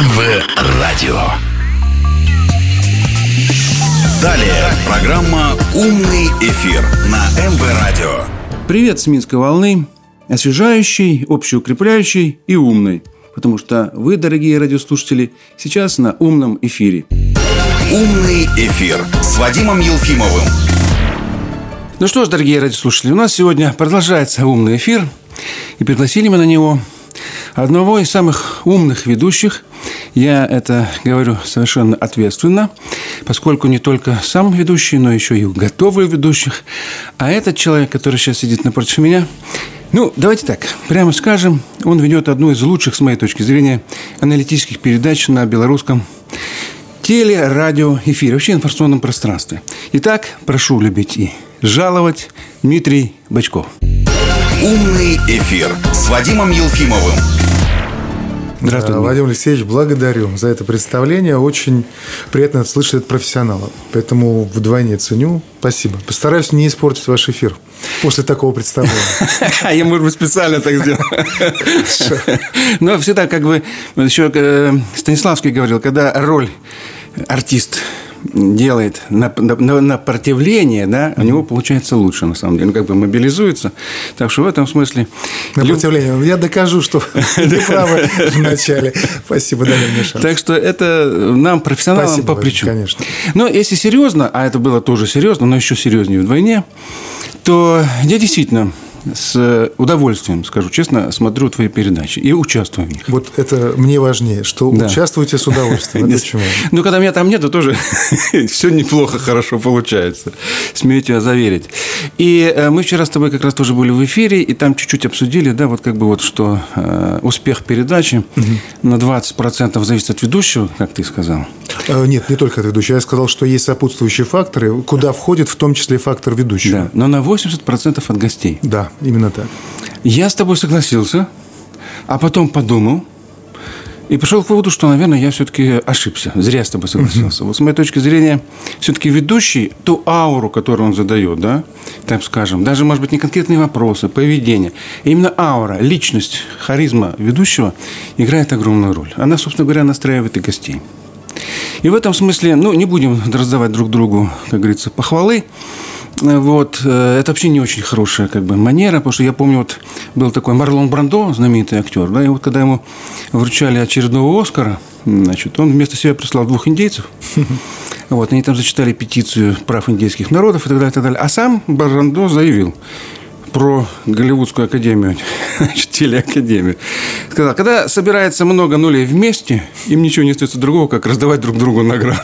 МВ-радио. Далее программа «Умный эфир» на МВ-радио. Привет с Минской волны. Освежающий, общеукрепляющий и умный. Потому что вы, дорогие радиослушатели, сейчас на умном эфире. «Умный эфир» с Вадимом Елфимовым. Ну что ж, дорогие радиослушатели, у нас сегодня продолжается «Умный эфир». И пригласили мы на него одного из самых умных ведущих. Я это говорю совершенно ответственно, поскольку не только сам ведущий, но еще и готовый ведущих. А этот человек, который сейчас сидит напротив меня, ну, давайте так, прямо скажем, он ведет одну из лучших, с моей точки зрения, аналитических передач на белорусском телерадиоэфире, вообще информационном пространстве. Итак, прошу любить и жаловать, Дмитрий Бочков. «Умный эфир» с Вадимом Елфимовым. Здравствуйте. Вадим Алексеевич, благодарю за это представление. Очень приятно слышать от профессионала. Поэтому вдвойне ценю. Спасибо. Постараюсь не испортить ваш эфир после такого представления. Я, может быть, специально так сделал. Но всегда, как бы, еще Станиславский говорил, когда роль артист делает на противление, да, у него получается лучше, на самом деле. Он как бы мобилизуется. Так что в этом смысле... На противление. Я докажу, что вы правы вначале. Спасибо, дали мне шанс. Так что это нам, профессионалам, по плечу. Конечно. Но если серьезно, а это было тоже серьезно, но еще серьезнее вдвойне, то я действительно... С удовольствием, скажу честно, смотрю твои передачи и участвую в них. Вот это мне важнее, что да. Участвуйте с удовольствием. Ну, когда меня там нет, то тоже все неплохо, хорошо получается. Смею тебя заверить. И мы вчера с тобой как раз тоже были в эфире, и там чуть-чуть обсудили, да, вот как бы вот что успех передачи на 20% зависит от ведущего, как ты сказал. Нет, не только от ведущего. Я сказал, что есть сопутствующие факторы, куда входит в том числе фактор ведущего. Да, но на 80% от гостей. Да. Именно так. Я с тобой согласился, а потом подумал и пришел к выводу, что, наверное, я все-таки ошибся. Зря с тобой согласился. Вот с моей точки зрения, все-таки ведущий, ту ауру, которую он задает, да, так скажем, даже, может быть, не конкретные вопросы, поведение, именно аура, личность, харизма ведущего играет огромную роль. Она, собственно говоря, настраивает и гостей. И в этом смысле, ну, не будем раздавать друг другу, как говорится, похвалы. Вот, это вообще не очень хорошая, как бы, манера, потому что я помню, вот был такой Марлон Брандо, знаменитый актер, да, и вот когда ему вручали очередного Оскара, значит, он вместо себя прислал двух индейцев, вот, они там зачитали петицию прав индейских народов и так далее, и так далее. А сам Брандо заявил про Голливудскую академию, значит, телеакадемию. Сказал, когда собирается много нулей вместе, им ничего не остается другого, как раздавать друг другу награды.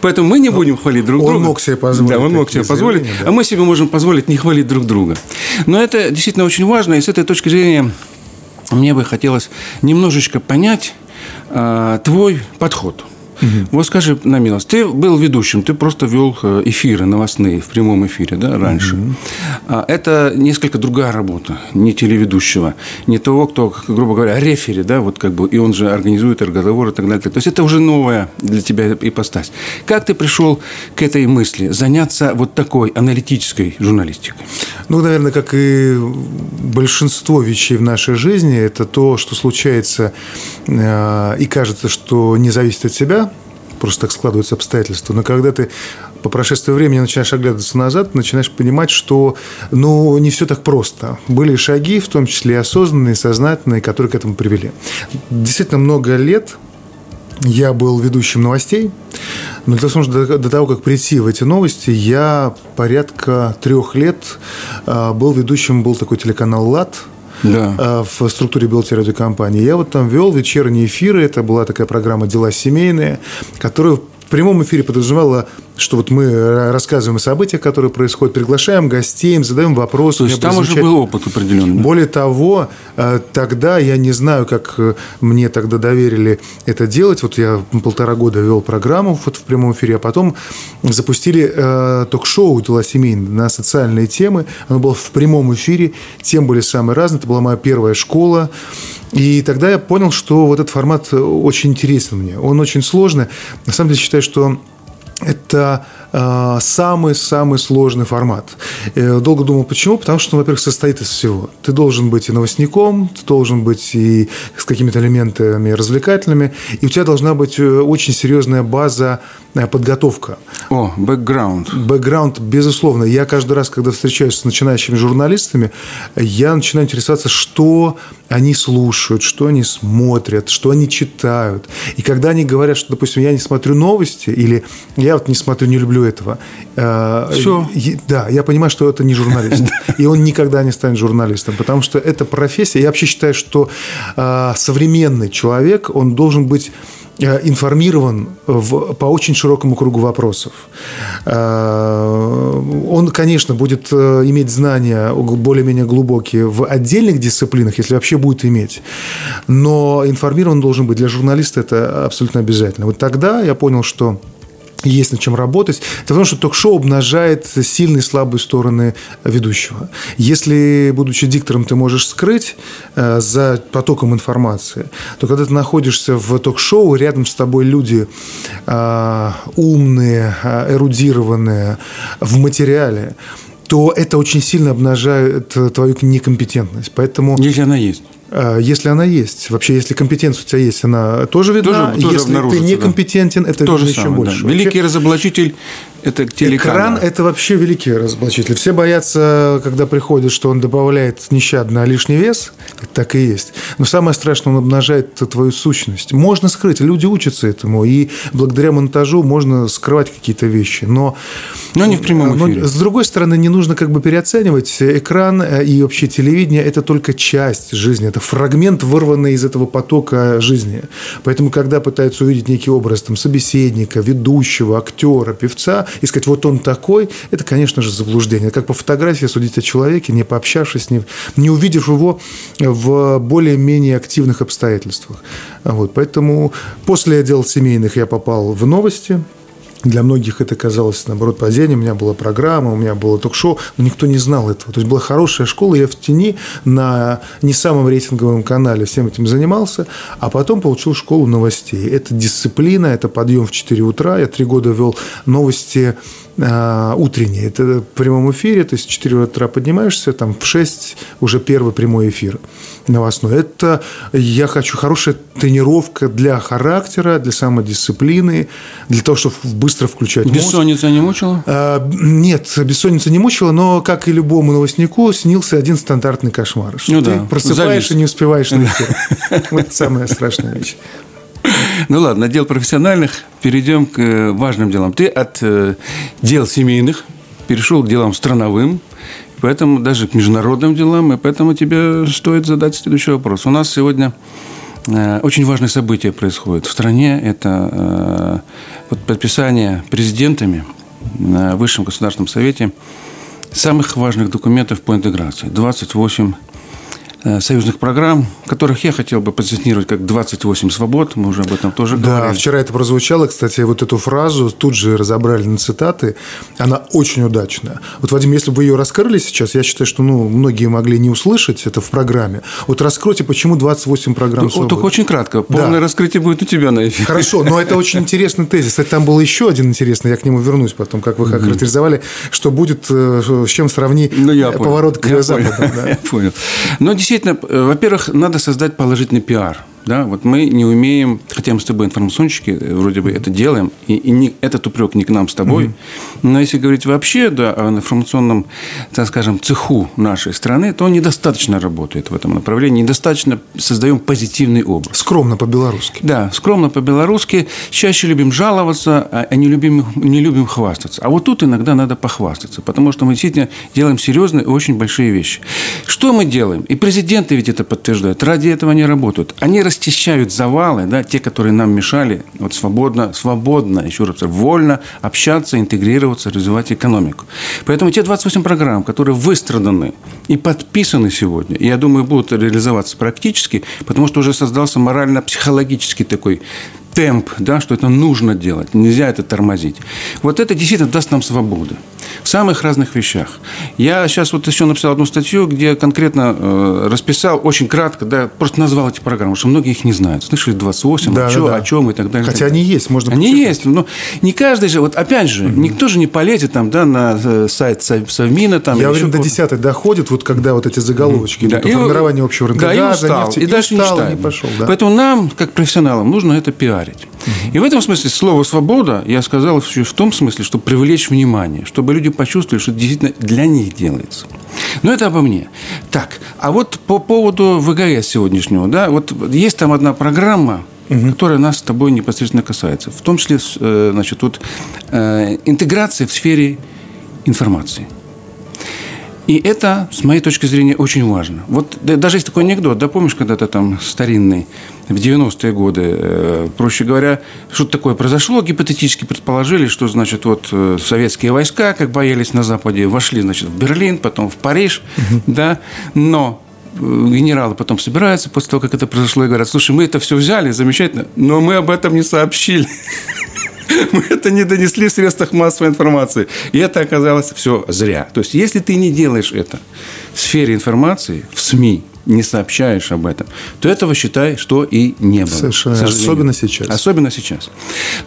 Поэтому мы не будем хвалить друг друга. Он мог себе позволить. Да, он мог себе позволить. А мы себе можем позволить не хвалить друг друга. Но это действительно очень важно. И с этой точки зрения мне бы хотелось немножечко понять твой подход. Вот скажи на милость, ты был ведущим, ты просто вел эфиры новостные в прямом эфире, да, раньше. Это несколько другая работа, не телеведущего, не того, кто, грубо говоря, рефери, да, вот как бы, и он же организует разговоры и так далее. То есть это уже новая для тебя ипостась. Как ты пришел к этой мысли заняться вот такой аналитической журналистикой? Ну, наверное, как и большинство вещей в нашей жизни, это то, что случается и кажется, что не зависит от себя. Просто так складываются обстоятельства. Но когда ты по прошествии времени начинаешь оглядываться назад, начинаешь понимать, что, ну, не все так просто. Были шаги, в том числе и осознанные, сознательные, которые к этому привели. Действительно, много лет я был ведущим новостей. Но для того, что до того, как прийти в эти новости, я порядка 3 лет был ведущим, был такой телеканал «ЛАД». Да. В структуре Белтелерадиокомпании. Я вот там вел вечерние эфиры. Это была такая программа «Дела семейные», которая в прямом эфире подразумевала, что вот мы рассказываем о событиях, которые происходят, приглашаем гостей, им задаем вопросы. То есть там уже был опыт определенный. Более того, тогда, я не знаю, как мне тогда доверили это делать. Вот я 1,5 года вел программу вот в прямом эфире, а потом запустили ток-шоу «Дела семейные» на социальные темы. Оно было в прямом эфире, темы были самые разные. Это была моя первая школа. И тогда я понял, что вот этот формат очень интересен мне. Он очень сложный. На самом деле, считаю, что это самый-самый сложный формат. Долго думал, почему? Потому что, во-первых, состоит из всего. Ты должен быть и новостником, ты должен быть и с какими-то элементами развлекательными, и у тебя должна быть очень серьезная база, подготовка. Бэкграунд. Бэкграунд, безусловно. Я каждый раз, когда встречаюсь с начинающими журналистами, я начинаю интересоваться, что они слушают, что они смотрят, что они читают. И когда они говорят, что, допустим, я не смотрю новости, или я вот не смотрю, не люблю этого. Все. Да, я понимаю, что это не журналист. И он никогда не станет журналистом, потому что это профессия. Я вообще считаю, что современный человек, он должен быть информирован по очень широкому кругу вопросов. Он, конечно, будет иметь знания более-менее глубокие в отдельных дисциплинах, если вообще будет иметь, но информирован должен быть. Для журналиста это абсолютно обязательно. Вот тогда я понял, что есть над чем работать. Это потому, что ток-шоу обнажает сильные и слабые стороны ведущего. Если, будучи диктором, ты можешь скрыть за потоком информации, то когда ты находишься в ток-шоу, рядом с тобой люди умные, эрудированные, в материале, то это очень сильно обнажает твою некомпетентность. Поэтому... Если она есть. Если она есть. Вообще, если компетенция у тебя есть, она тоже видна. Тоже если ты некомпетентен, да. Это видно еще самое, больше. Да. Великий вообще... разоблачитель – это телеканал. Экран – это вообще великий разоблачитель. Все боятся, когда приходит, что он добавляет нещадно лишний вес. Это так и есть. Но самое страшное – он обнажает твою сущность. Можно скрыть. Люди учатся этому. И благодаря монтажу можно скрывать какие-то вещи. Но не в прямом эфире. С другой стороны, не нужно как бы переоценивать. Экран и вообще телевидение – это только часть жизни. Фрагмент, вырванный из этого потока жизни. Поэтому, когда пытаются увидеть некий образ там, собеседника, ведущего, актера, певца, и сказать, вот он такой, это, конечно же, заблуждение. Как по фотографии судить о человеке, не пообщавшись с ним, не увидев его в более-менее активных обстоятельствах. Вот. Поэтому после дел семейных я попал в новости. Для многих это казалось, наоборот, падением. У меня была программа, у меня было ток-шоу, но никто не знал этого. То есть была хорошая школа, я в тени на не самом рейтинговом канале всем этим занимался, а потом получил школу новостей. Это дисциплина, это подъем в 4 утра. Я 3 года вел новости утренние. Это в прямом эфире, то есть в 4 утра поднимаешься, там в 6 уже первый прямой эфир новостной. Это, я хочу, хорошая тренировка для характера, для самодисциплины, для того, чтобы быстро включать мозг. Бессонница не мучила? Нет, бессонница не мучила, но, как и любому новостнику, снился один стандартный кошмар. Что ты просыпаешь и не успеваешь на эфир. Вот самая страшная вещь. Ну ладно, от дел профессиональных перейдем к важным делам. Ты от дел семейных перешел к делам страновым, поэтому даже к международным делам, и поэтому тебе стоит задать следующий вопрос. У нас сегодня очень важное событие происходит в стране. Это подписание президентами на Высшем Государственном Совете самых важных документов по интеграции. 28 союзных программ, которых я хотел бы позиционировать как 28 свобод. Мы уже об этом тоже говорили. Да, вчера это прозвучало. Кстати, вот эту фразу тут же разобрали на цитаты. Она очень удачная. Вот, Вадим, если бы вы ее раскрыли сейчас, я считаю, что многие могли не услышать это в программе. Вот раскройте, почему 28 программ свобод. Только очень кратко. Полное раскрытие будет у тебя на эфире. Хорошо, но это очень интересный тезис. Кстати, там был еще один интересный, я к нему вернусь потом, как вы характеризовали, что будет, с чем сравни поворот к Западу. Я понял. Но действительно, во-первых, надо создать положительный пиар. Да? Вот мы не умеем, хотя мы с тобой информационщики вроде бы это делаем, и не, этот упрек не к нам с тобой. Но если говорить вообще о информационном, так скажем, цеху нашей страны, то он недостаточно работает в этом направлении, недостаточно создаем позитивный образ. Скромно по-белорусски. Да, скромно по-белорусски. Чаще любим жаловаться, а не любим хвастаться. А вот тут иногда надо похвастаться, потому что мы действительно делаем серьезные и очень большие вещи. Что мы делаем? И президенты ведь это подтверждают. Ради этого они работают. Они растещают завалы, да, те, которые нам мешали вот свободно, еще раз, вольно общаться, интегрироваться, развивать экономику. Поэтому те 28 программ, которые выстраданы и подписаны сегодня, я думаю, будут реализоваться практически, потому что уже создался морально-психологический такой темп, да, что это нужно делать, нельзя это тормозить. Вот это действительно даст нам свободу. в самых разных вещах. Я сейчас вот еще написал одну статью, где конкретно расписал очень кратко, да, просто назвал эти программы, потому что многие их не знают. Слышали 28, да, что, да, о чем и так далее. Хотя они есть, можно почитать. Они есть, но не каждый же, вот опять же, никто же не полезет там, да, на сайт Совмина. Там, я уверен, до 10-й доходит, вот когда вот эти заголовочки, идут, и формирование общего рынка. Да, и устал, нефть, и дальше устал, не пошел. Да. Поэтому нам, как профессионалам, нужно это пиарить. И в этом смысле слово «свобода» я сказал еще в том смысле, чтобы привлечь внимание, чтобы люди почувствовали, что это действительно для них делается. Но это обо мне. Так, а вот по поводу ВГС сегодняшнего, да, вот есть там одна программа, которая нас с тобой непосредственно касается, в том числе, значит, вот, интеграция в сфере информации. И это, с моей точки зрения, очень важно. Вот даже есть такой анекдот, да, помнишь, когда-то там старинный, в 90-е годы, проще говоря, что-то такое произошло, гипотетически предположили, что, значит, вот советские войска, как боялись на Западе, вошли, значит, в Берлин, потом в Париж, да, но генералы потом собираются после того, как это произошло, и говорят: слушай, мы это все взяли, замечательно, но мы об этом не сообщили. Мы это не донесли в средствах массовой информации. И это оказалось все зря. То есть, если ты не делаешь это в сфере информации, в СМИ, не сообщаешь об этом, то этого, считай, что и не было. Совершенно. Особенно сейчас. Особенно сейчас.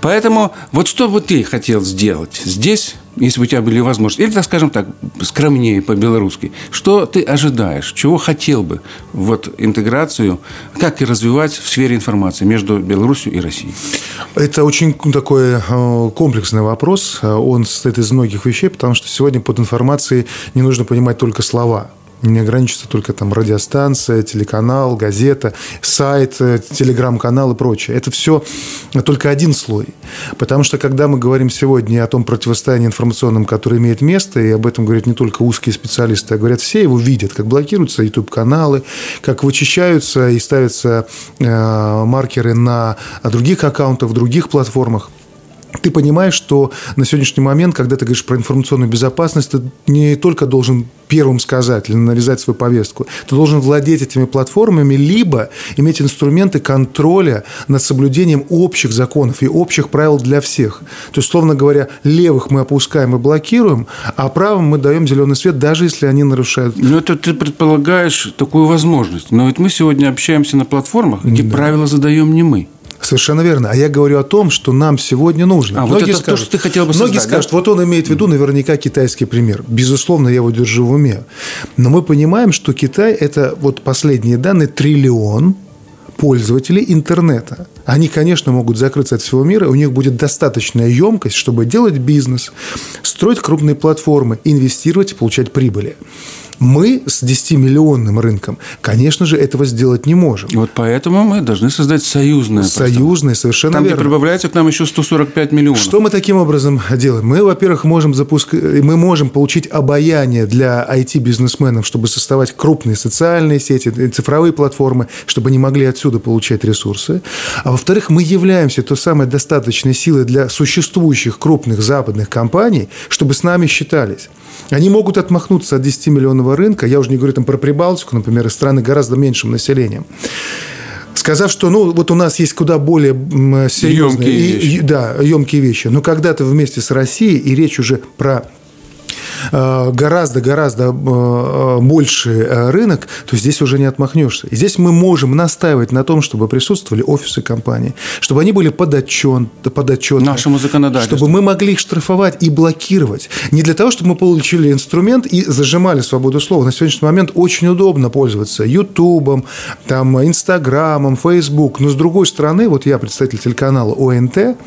Поэтому вот что бы ты хотел сделать здесь, если бы у тебя были возможности, или, так скажем так, скромнее по-белорусски, что ты ожидаешь, чего хотел бы, вот, интеграцию, как и развивать в сфере информации между Беларусью и Россией? Это очень такой комплексный вопрос. Он состоит из многих вещей, потому что сегодня под информацией не нужно понимать только слова. Не ограничится только там радиостанция, телеканал, газета, сайт, телеграм-канал и прочее. Это все только один слой. Потому что, когда мы говорим сегодня о том противостоянии информационном, которое имеет место, и об этом говорят не только узкие специалисты, а говорят все, его видят, как блокируются YouTube-каналы, как вычищаются и ставятся маркеры на других аккаунтах, других платформах. Ты понимаешь, что на сегодняшний момент, когда ты говоришь про информационную безопасность, ты не только должен первым сказать или нарезать свою повестку, ты должен владеть этими платформами, либо иметь инструменты контроля над соблюдением общих законов и общих правил для всех. То есть, словно говоря, левых мы опускаем и блокируем, а правым мы даем зеленый свет, даже если они нарушают. Ну, это ты предполагаешь такую возможность. Но ведь мы сегодня общаемся на платформах, где правила задаем не мы. Совершенно верно. А я говорю о том, что нам сегодня нужно. А многие вот это скажут, то, что ты хотел бы создать. Многие скажут, да? Вот он имеет в виду наверняка китайский пример. Безусловно, я его держу в уме. Но мы понимаем, что Китай – это, вот последние данные, 1 триллион пользователей интернета. Они, конечно, могут закрыться от всего мира, у них будет достаточная емкость, чтобы делать бизнес, строить крупные платформы, инвестировать и получать прибыли. Мы с 10-миллионным рынком, конечно же, этого сделать не можем. Вот поэтому мы должны создать союзное. Союзное, совершенно верно. Там, где прибавляется к нам еще 145 миллионов. Что мы таким образом делаем? Мы, во-первых, можем получить обаяние для IT-бизнесменов, чтобы создавать крупные социальные сети, цифровые платформы, чтобы они могли отсюда получать ресурсы. А во-вторых, мы являемся той самой достаточной силой для существующих крупных западных компаний, чтобы с нами считались. Они могут отмахнуться от 10-миллионного рынка, я уже не говорю там про Прибалтику, например, из страны гораздо меньшим населением, сказав, что, ну, вот у нас есть куда более серьезные емкие вещи, но когда-то вместе с Россией, и речь уже про гораздо-гораздо больше рынок, то здесь уже не отмахнешься. И здесь мы можем настаивать на том, чтобы присутствовали офисы компании, чтобы они были подотчетны нашему законодательству, чтобы мы могли их штрафовать и блокировать. Не для того, чтобы мы получили инструмент и зажимали свободу слова. На сегодняшний момент очень удобно пользоваться Ютубом, Инстаграмом, Фейсбук. Но, с другой стороны, вот я представитель телеканала ОНТ,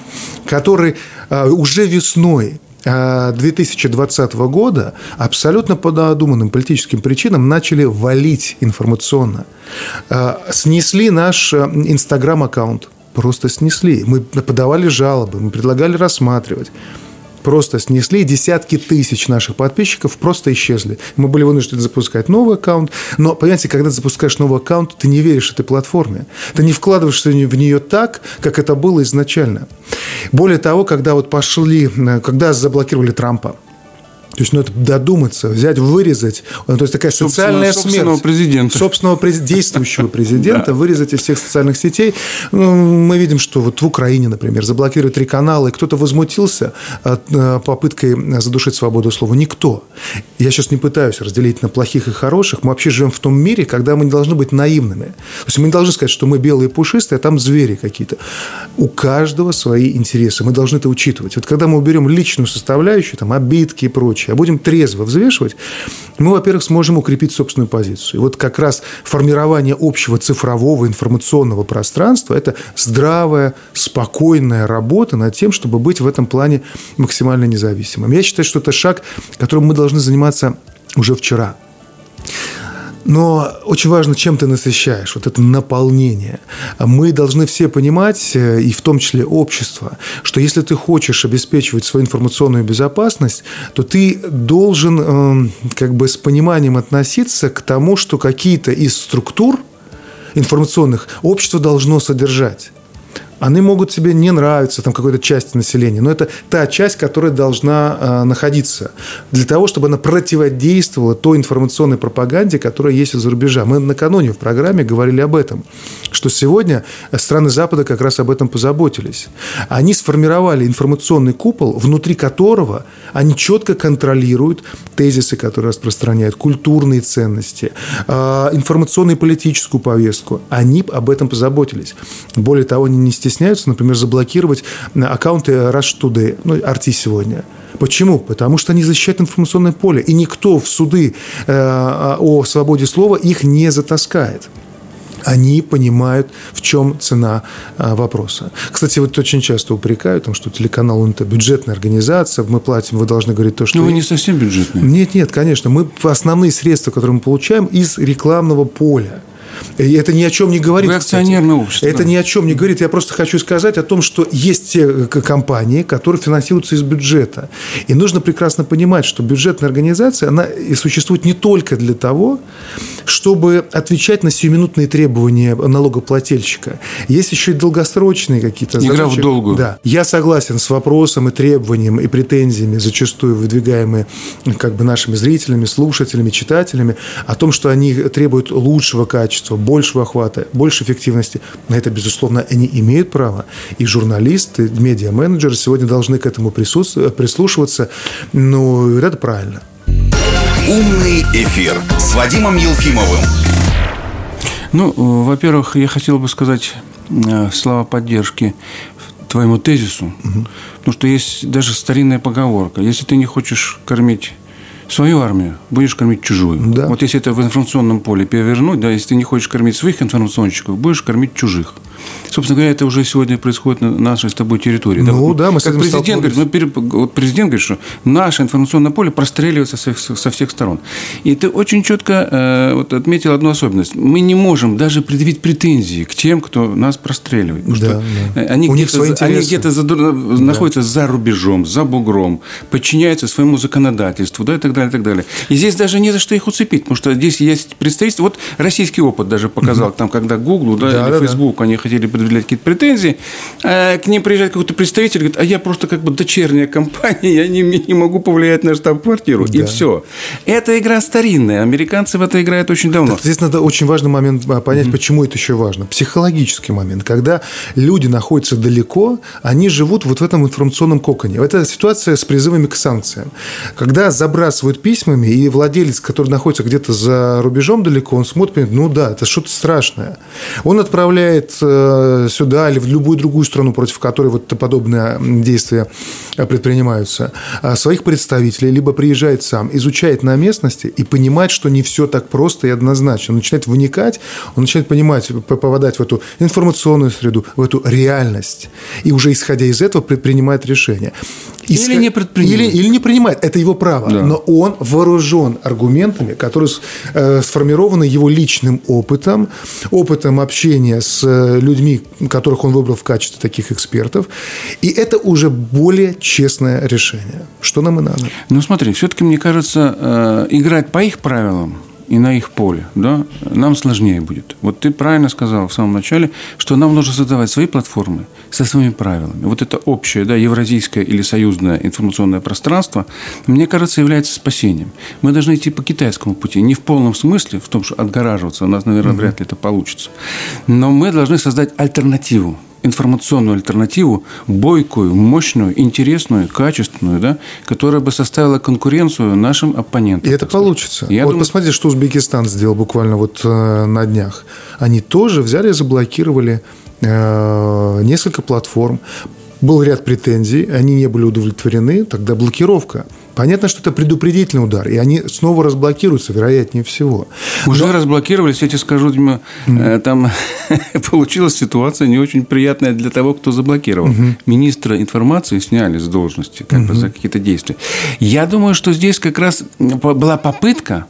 который уже весной 2020 года абсолютно по надуманным политическим причинам начали валить информационно. Снесли наш Instagram-аккаунт. Просто снесли. Мы подавали жалобы, мы предлагали рассматривать. Просто снесли. Десятки тысяч наших подписчиков просто исчезли. Мы были вынуждены запускать новый аккаунт. Но, понимаете, когда ты запускаешь новый аккаунт, ты не веришь этой платформе. Ты не вкладываешься в нее так, как это было изначально. Более того, когда заблокировали Трампа, То есть, ну, это додуматься, взять, вырезать. То есть, такая социальная смерть. Собственного президента. Собственного действующего президента вырезать из всех социальных сетей. Мы видим, что вот в Украине, например, заблокировали 3 канала, и кто-то возмутился попыткой задушить свободу слова. Никто. Я сейчас не пытаюсь разделить на плохих и хороших. Мы вообще живем в том мире, когда мы не должны быть наивными. То есть, мы не должны сказать, что мы белые пушистые, а там звери какие-то. У каждого свои интересы. Мы должны это учитывать. Вот когда мы уберем личную составляющую, там, обидки и прочее, а будем трезво взвешивать, мы, во-первых, сможем укрепить собственную позицию. И вот как раз формирование общего цифрового информационного пространства – это здравая, спокойная работа над тем, чтобы быть в этом плане максимально независимым. Я считаю, что это шаг, которым мы должны заниматься уже вчера. Но очень важно, чем ты насыщаешь, вот это наполнение. Мы должны все понимать, и в том числе общество, что если ты хочешь обеспечивать свою информационную безопасность, то ты должен как бы с пониманием относиться к тому, что какие-то из структур информационных общество должно содержать. Они могут тебе не нравиться, там, какой-то части населения, но это та часть, которая должна находиться для того, чтобы она противодействовала той информационной пропаганде, которая есть из-за рубежа. Мы накануне в программе говорили об этом, что сегодня страны Запада как раз об этом позаботились. Они сформировали информационный купол, внутри которого они четко контролируют тезисы, которые распространяют, культурные ценности, информационную и политическую повестку. Они об этом позаботились. Более того, они не стесняются. Например, заблокировать аккаунты RT, ну, RT сегодня. Почему? Потому что они защищают информационное поле. И никто в суды о свободе слова их не затаскает. Они понимают, в чем цена вопроса. Кстати, вот очень часто упрекают, что телеканал ОНТ – бюджетная организация, мы платим, вы должны говорить то, что… Но вы не совсем бюджетные. Нет, конечно. Мы основные средства, которые мы получаем, из рекламного поля. И это ни о чем не говорит. Вы акционерное общество. Это ни о чем не говорит. Я просто хочу сказать о том, что есть те компании, которые финансируются из бюджета. И нужно прекрасно понимать, что бюджетная организация, она существует не только для того, чтобы отвечать на сиюминутные требования налогоплательщика. Есть еще и долгосрочные какие-то задачи. Игра в долгую. Да. Я согласен с вопросом и требованием, и претензиями, зачастую выдвигаемые как бы нашими зрителями, слушателями, читателями, о том, что они требуют лучшего качества, большего охвата, больше эффективности. На это, безусловно, они имеют право. И журналисты, и медиа-менеджеры сегодня должны к этому прислушиваться. Ну, это правильно. Умный эфир с Вадимом Елфимовым. Ну, во-первых, я хотел бы сказать слова поддержки твоему тезису. Угу. Потому что есть даже старинная поговорка. Если ты не хочешь кормить свою армию, будешь кормить чужую. Да. Вот если это в информационном поле перевернуть, да, если ты не хочешь кормить своих информационщиков, будешь кормить чужих. Собственно говоря, это уже сегодня происходит на нашей с тобой территории. Ну да, мы с этим столкнулись. Президент говорит, что наше информационное поле простреливается со всех сторон. И ты очень четко отметил одну особенность. Мы не можем даже предъявить претензии к тем, кто нас простреливает. Да, да. Они где-то находятся за рубежом, за бугром, подчиняются своему законодательству, да, и так далее, и так далее. И здесь даже не за что их уцепить, потому что здесь есть представительство. Вот российский опыт даже показал, там, когда Google, или Facebook, они хотели предъявлять какие-то претензии, а к ним приезжает какой-то представитель, говорит, а я просто как бы дочерняя компания, я не могу повлиять на штаб-квартиру, да. И все. Эта игра старинная, американцы в это играют очень давно. Так, здесь надо очень важный момент понять, почему это еще важно. Психологический момент, когда люди находятся далеко, они живут вот в этом информационном коконе. Это ситуация с призывами к санкциям. Когда забрасывают письмами, и владелец, который находится где-то за рубежом далеко, он смотрит, понимает, ну да, это что-то страшное. Он отправляет сюда или в любую другую страну, против которой вот подобные действия предпринимаются, своих представителей, либо приезжает сам, изучает на местности и понимает, что не все так просто и однозначно. Он начинает вникать, он начинает понимать, попадать в эту информационную среду, в эту реальность. И уже исходя из этого предпринимает решение. Или не принимает. Это его право. Да. Но он вооружен аргументами, которые сформированы его личным опытом, опытом общения с людьми, которых он выбрал в качестве таких экспертов. И это уже более честное решение. Что нам и надо. Ну, смотри, все-таки, мне кажется, играть по их правилам и на их поле, да, нам сложнее будет. Вот ты правильно сказал в самом начале, что нам нужно создавать свои платформы со своими правилами. Вот это общее, да, евразийское или союзное информационное пространство, мне кажется, является спасением. Мы должны идти по китайскому пути. Не в полном смысле, в том, что отгораживаться у нас, наверное, вряд ли это получится. Но мы должны создать альтернативу. Информационную альтернативу, бойкую, мощную, интересную, качественную, да, которая бы составила конкуренцию нашим оппонентам. И это получится. Я думаю... Посмотрите, что Узбекистан сделал буквально вот на днях. Они тоже взяли и заблокировали несколько платформ. Был ряд претензий, они не были удовлетворены, тогда блокировка. Понятно, что это предупредительный удар, и они снова разблокируются, вероятнее всего. Уже разблокировались, я тебе скажу, Дима, там получилась ситуация не очень приятная для того, кто заблокировал. Министра информации сняли с должности бы за какие-то действия. Я думаю, что здесь как раз была попытка,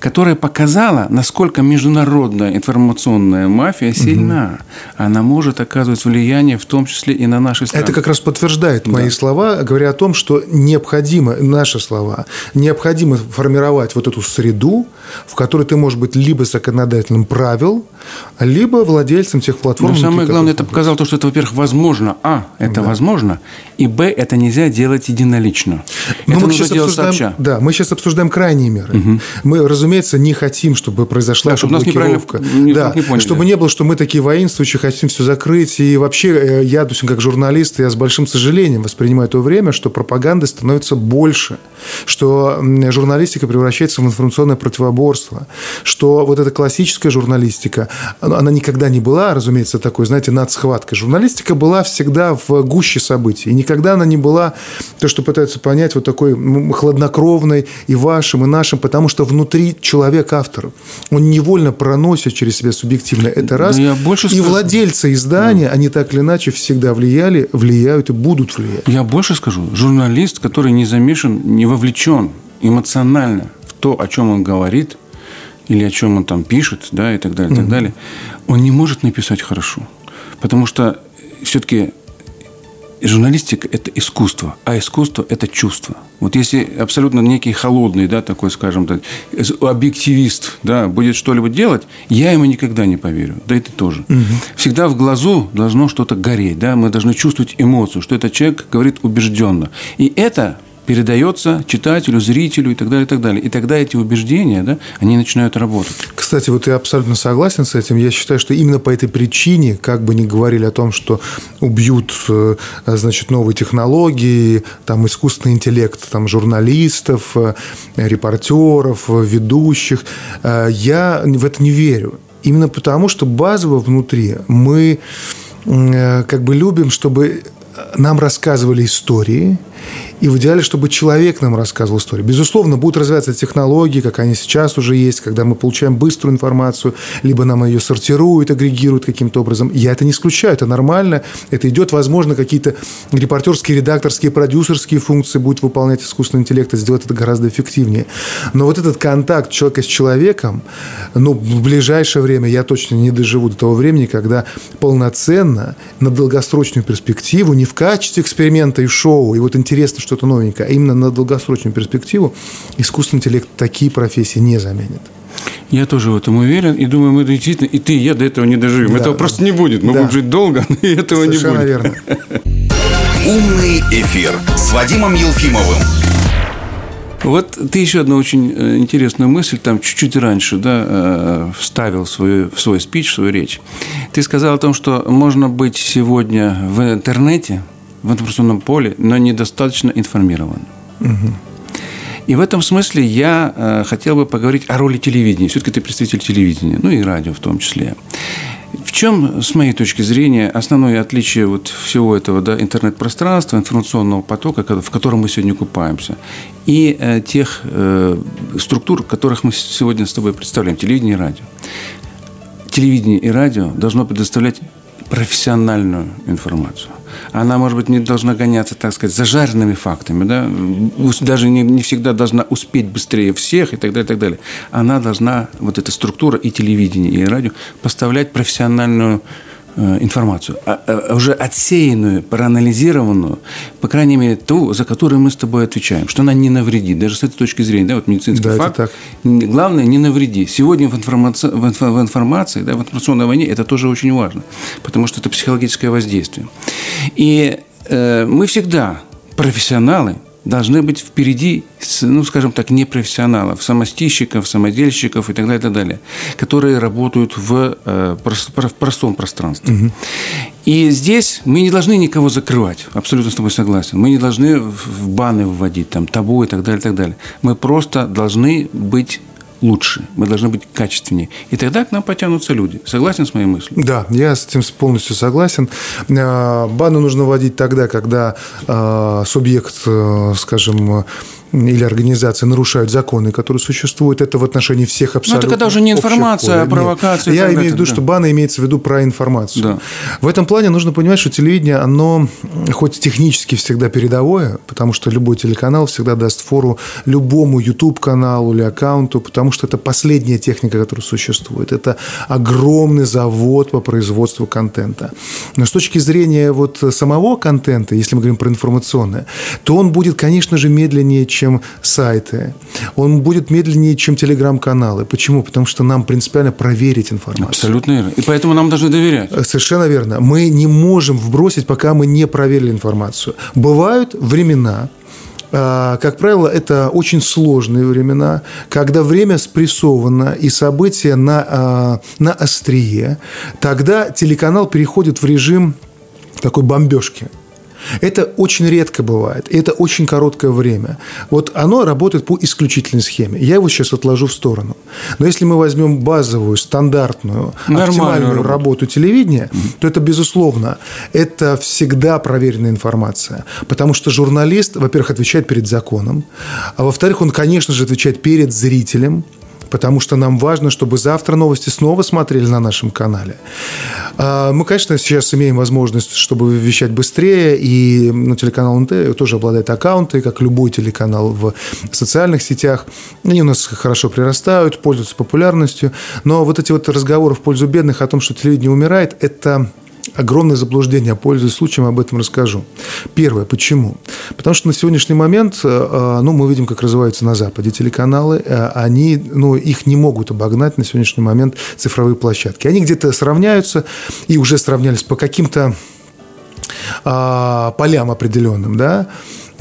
которая показала, насколько международная информационная мафия сильна. Она может оказывать влияние, в том числе и на наши страны. Это как раз подтверждает мои слова, говоря о том, что необходимо, наши слова, необходимо формировать вот эту среду, в которой ты можешь быть либо законодателем правил, либо владельцем тех платформ. Но самое главное, это показало то, что это, во-первых, возможно. Это возможно. И б, это нельзя делать единолично. Но это нужно делать сообща. Да, мы сейчас обсуждаем крайние меры. Мы, разумеется, не хотим, чтобы произошла блокировка. Чтобы не было, что мы такие воинствующие, хотим все закрыть. И вообще, я, допустим, как журналист, я с большим сожалением воспринимаю то время, что пропаганды становится больше, что журналистика превращается в информационное противоборство, что вот эта классическая журналистика, она никогда не была, разумеется, такой, знаете, надсхваткой. Журналистика была всегда в гуще событий. И никогда она не была, то, что пытаются понять, вот такой хладнокровной и вашим, и нашим, потому что внутри человек-автор. Он невольно проносит через себя субъективно. Это раз. И владельцы издания, они так или иначе всегда влияли, влияют и будут влиять. Я больше скажу. Журналист, который не замешан, не вовлечен эмоционально в то, о чем он говорит, или о чем он там пишет, да, и так далее, так далее, он не может написать хорошо. Потому что все-таки... Журналистика – это искусство, а искусство – это чувство. Вот если абсолютно некий холодный, да, такой, скажем так, объективист, да, будет что-либо делать, я ему никогда не поверю, да и ты тоже. Всегда в глазу должно что-то гореть, да, мы должны чувствовать эмоцию, что этот человек говорит убежденно. И это передается читателю, зрителю и так далее, и так далее. И тогда эти убеждения, да, они начинают работать. Кстати, вот я абсолютно согласен с этим. Я считаю, что именно по этой причине, как бы ни говорили о том, что убьют, значит, новые технологии, там, искусственный интеллект, там, журналистов, репортеров, ведущих, я в это не верю. Именно потому, что базово внутри мы как бы любим, чтобы... нам рассказывали истории, и в идеале, чтобы человек нам рассказывал историю. Безусловно, будут развиваться технологии, как они сейчас уже есть, когда мы получаем быструю информацию, либо нам ее сортируют, агрегируют каким-то образом. Я это не исключаю, это нормально, это идет, возможно, какие-то репортерские, редакторские, продюсерские функции будет выполнять искусственный интеллект, и сделать это гораздо эффективнее. Но вот этот контакт человека с человеком, ну, в ближайшее время я точно не доживу до того времени, когда полноценно, на долгосрочную перспективу, не в качестве эксперимента и шоу, и вот интересно что-то новенькое, а именно на долгосрочную перспективу искусственный интеллект такие профессии не заменит. Я тоже в этом уверен, и думаю, мы действительно, и ты, и я до этого не доживем. Да, этого просто не будет. Мы будем жить долго, но и этого совершенно не будет. Совершенно верно. Умный эфир с Вадимом Елфимовым. Вот ты еще одну очень интересную мысль там чуть-чуть раньше, да, вставил в свой спич, в свою речь. Ты сказал о том, что можно быть сегодня в интернете, в информационном поле, но недостаточно информирован. И в этом смысле я хотел бы поговорить о роли телевидения. Все-таки ты представитель телевидения, ну и радио в том числе. В чем, с моей точки зрения, основное отличие вот всего этого, да, интернет-пространства, информационного потока, в котором мы сегодня купаемся, и тех структур, которых мы сегодня с тобой представляем, телевидение и радио? Телевидение и радио должно предоставлять профессиональную информацию. Она, может быть, не должна гоняться, так сказать, зажаренными фактами, да? Даже не всегда должна успеть быстрее всех и так далее, и так далее. Она должна, вот эта структура и телевидение, и радио, поставлять профессиональную информацию, уже отсеянную, проанализированную, по крайней мере, ту, за которую мы с тобой отвечаем, что она не навредит, даже с этой точки зрения, да, вот медицинский факт, главное, не навреди. Сегодня в информации, да, в информационной войне это тоже очень важно, потому что это психологическое воздействие. И мы всегда, профессионалы, должны быть впереди, ну, скажем так, непрофессионалов, самостийщиков, самодельщиков и так далее, которые работают в простом пространстве. Угу. И здесь мы не должны никого закрывать, абсолютно с тобой согласен. Мы не должны в баны вводить, там, табу и так далее, Мы просто должны быть лучше, мы должны быть качественнее. И тогда к нам потянутся люди. Согласен с моей мыслью? Да, я с этим полностью согласен. Бану нужно вводить тогда, когда субъект, скажем, или организации нарушают законы, которые существуют. Это в отношении всех абсолютно. Это когда уже не информация, а провокация. Я имею в виду, что бана имеется в виду про информацию. Да. В этом плане нужно понимать, что телевидение, оно хоть технически всегда передовое, потому что любой телеканал всегда даст фору любому YouTube-каналу или аккаунту, потому что это последняя техника, которая существует. Это огромный завод по производству контента. Но с точки зрения вот самого контента, если мы говорим про информационное, то он будет, конечно же, медленнее, чем сайты. Он будет медленнее, чем телеграм-каналы. Почему? Потому что нам принципиально проверить информацию. Абсолютно верно. И поэтому нам должны доверять. Совершенно верно. Мы не можем вбросить, пока мы не проверили информацию. Бывают времена, как правило, это очень сложные времена, когда время спрессовано и события на острие. Тогда телеканал переходит в режим такой бомбежки. Это очень редко бывает, и это очень короткое время. Вот оно работает по исключительной схеме. Я его сейчас отложу в сторону. Но если мы возьмем базовую, стандартную, оптимальную работу телевидения, то это, безусловно, это всегда проверенная информация. Потому что журналист, во-первых, отвечает перед законом, а во-вторых, он, конечно же, отвечает перед зрителем, потому что нам важно, чтобы завтра новости снова смотрели на нашем канале. Мы, конечно, сейчас имеем возможность, чтобы вещать быстрее, и телеканал ОНТ тоже обладает аккаунты, как любой телеканал в социальных сетях. Они у нас хорошо прирастают, пользуются популярностью. Но вот эти вот разговоры в пользу бедных о том, что телевидение умирает, это огромное заблуждение. Пользуясь случаем, об этом расскажу. Первое. Почему? Потому что на сегодняшний момент мы видим, как развиваются на Западе телеканалы. Они, их не могут обогнать на сегодняшний момент цифровые площадки. Они где-то сравняются и уже сравнялись по каким-то полям определенным, да?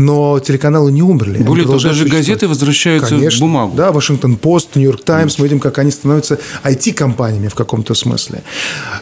Но телеканалы не умерли. Более того, даже газеты возвращаются в бумагу. Да, Вашингтон-Пост, Нью-Йорк-Таймс. Мы видим, как они становятся IT-компаниями в каком-то смысле.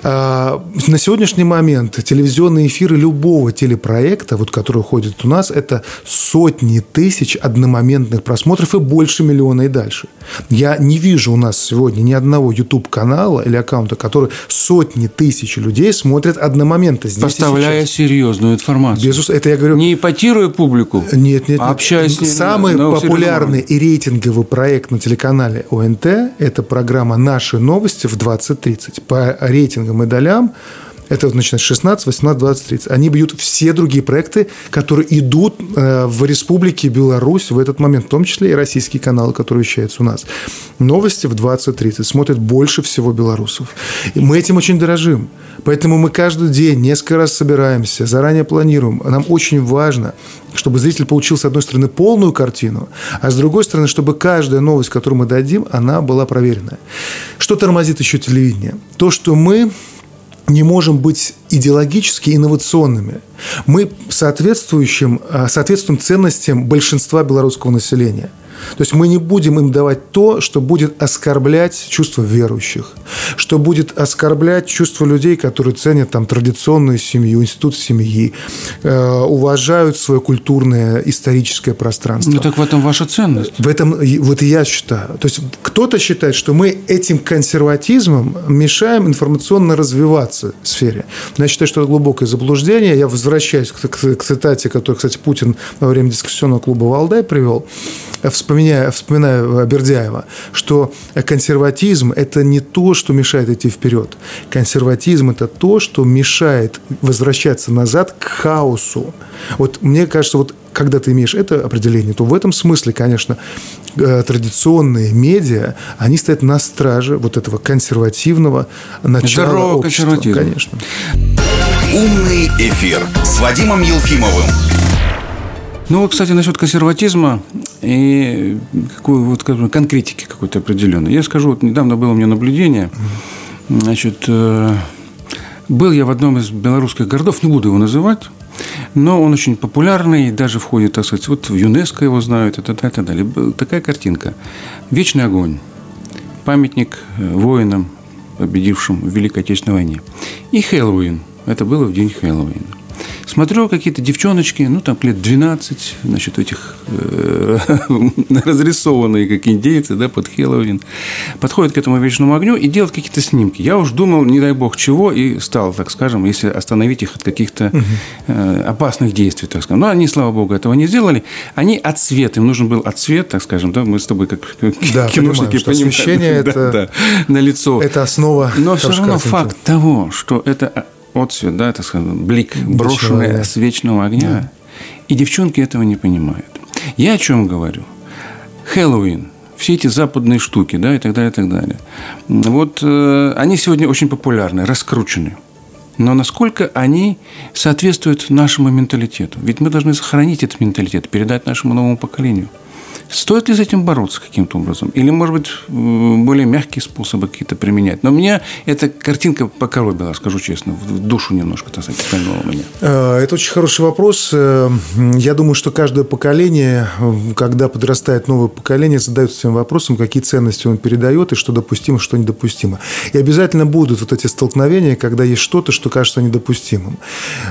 На сегодняшний момент телевизионные эфиры любого телепроекта, вот, который уходит у нас, это сотни тысяч одномоментных просмотров и больше миллиона и дальше. Я не вижу у нас сегодня ни одного YouTube-канала или аккаунта, который сотни тысяч людей смотрят одномоментно. Поставляя серьезную информацию. Это я говорю... Не ипотируя публику. Нет. Общаюсь. Самый популярный и рейтинговый проект на телеканале ОНТ – это программа «Наши новости» в 20:30. По рейтингам и долям это начинает 16, 18, 20, 30. Они бьют все другие проекты, которые идут в Республике Беларусь в этот момент, в том числе и российские каналы, которые вещаются у нас. Новости в 20:30 смотрят больше всего белорусов. И мы этим очень дорожим. Поэтому мы каждый день несколько раз собираемся, заранее планируем. Нам очень важно, чтобы зритель получил, с одной стороны, полную картину, а с другой стороны, чтобы каждая новость, которую мы дадим, она была проверенная. Что тормозит еще телевидение? То, что мы не можем быть идеологически инновационными. Мы соответствуем ценностям большинства белорусского населения. То есть мы не будем им давать то, что будет оскорблять чувства верующих, что будет оскорблять чувства людей, которые ценят там традиционную семью, институт семьи, уважают свое культурное, историческое пространство. Так в этом ваша ценность. В этом вот я считаю. То есть кто-то считает, что мы этим консерватизмом мешаем информационно развиваться в сфере. Но я считаю, что это глубокое заблуждение. Я возвращаюсь к цитате, которую, кстати, Путин во время дискуссионного клуба «Валдай» привел. Вспоминаю Бердяева, что консерватизм – это не то, что мешает идти вперед. Консерватизм – это то, что мешает возвращаться назад к хаосу. Вот мне кажется, вот когда ты имеешь это определение, то в этом смысле, конечно, традиционные медиа, они стоят на страже вот этого консервативного начала здорового общества. Конечно. Умный эфир с Вадимом Елфимовым. Ну, вот, кстати, насчет консерватизма и какой, вот, конкретики какой-то определенной. Я скажу, вот недавно было у меня наблюдение. Значит, был я в одном из белорусских городов, не буду его называть, но он очень популярный, даже входит, так сказать, вот в ЮНЕСКО его знают, и так далее. Была такая картинка. Вечный огонь. Памятник воинам, победившим в Великой Отечественной войне. И Хэллоуин. Это было в день Хэллоуина. Смотрю, какие-то девчоночки, ну, там, лет 12, значит, этих разрисованные, как индейцы, да, под Хэллоуин, подходят к этому вечному огню и делают какие-то снимки. Я уж думал, не дай бог чего, и стал, так скажем, если остановить их от каких-то опасных действий, так скажем. Но они, слава богу, этого не сделали. Они отсвет, им нужен был отсвет, так скажем, да, мы с тобой как да, киношники понимаем. Освещение да, это, да, на лицо. Это основа. Но все равно факт того, что это... отцвет, да, так сказать, блик, брошенный с вечного огня. Да. И девчонки этого не понимают. Я о чем говорю? Хэллоуин, все эти западные штуки, да, и так далее, и так далее. Вот они сегодня очень популярны, раскручены. Но насколько они соответствуют нашему менталитету? Ведь мы должны сохранить этот менталитет, передать нашему новому поколению. Стоит ли с этим бороться каким-то образом? Или, может быть, более мягкие способы какие-то применять? Но меня эта картинка покоробила, скажу честно, в душу немножко, так сказать, пальнула меня. Это очень хороший вопрос. Я думаю, что каждое поколение, когда подрастает новое поколение, задается своим вопросом, какие ценности он передает, и что допустимо, что недопустимо. И обязательно будут вот эти столкновения, когда есть что-то, что кажется недопустимым.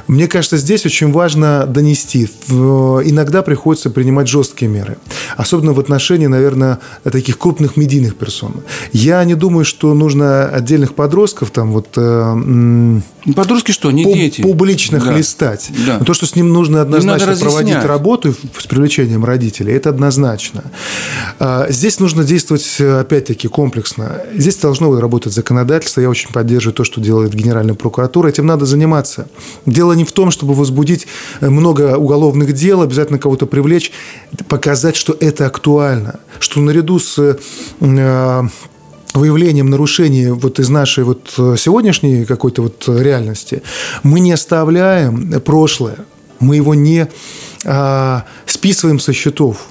Мне кажется, здесь очень важно донести. Иногда приходится принимать жесткие меры. Особенно в отношении, наверное, таких крупных медийных персон. Я не думаю, что нужно отдельных подростков там вот... Подростки что, не дети. Публичных да. листать. Да. То, что с ним нужно однозначно проводить работу с привлечением родителей, это однозначно. Здесь нужно действовать, опять-таки, комплексно. Здесь должно работать законодательство. Я очень поддерживаю то, что делает Генеральная прокуратура. Этим надо заниматься. Дело не в том, чтобы возбудить много уголовных дел, обязательно кого-то привлечь, показать, что это актуально, что наряду с... выявлением нарушений вот из нашей вот сегодняшней какой-то вот реальности, мы не оставляем прошлое, мы его не списываем со счетов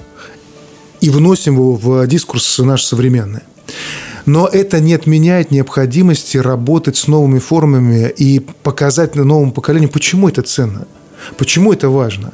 и вносим его в дискурс наш современный. Но это не отменяет необходимости работать с новыми формами и показать новому поколению, почему это ценно. Почему это важно?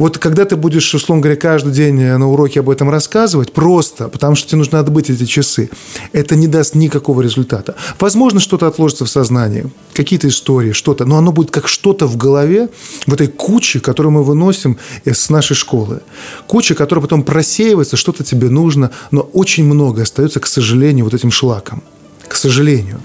Вот когда ты будешь, условно говоря, каждый день на уроке об этом рассказывать, просто потому что тебе нужно отбыть эти часы, это не даст никакого результата. Возможно, что-то отложится в сознании, какие-то истории, что-то, но оно будет как что-то в голове, в этой куче, которую мы выносим с нашей школы. Куча, которая потом просеивается, что-то тебе нужно, но очень много остается, к сожалению, вот этим шлаком. К сожалению.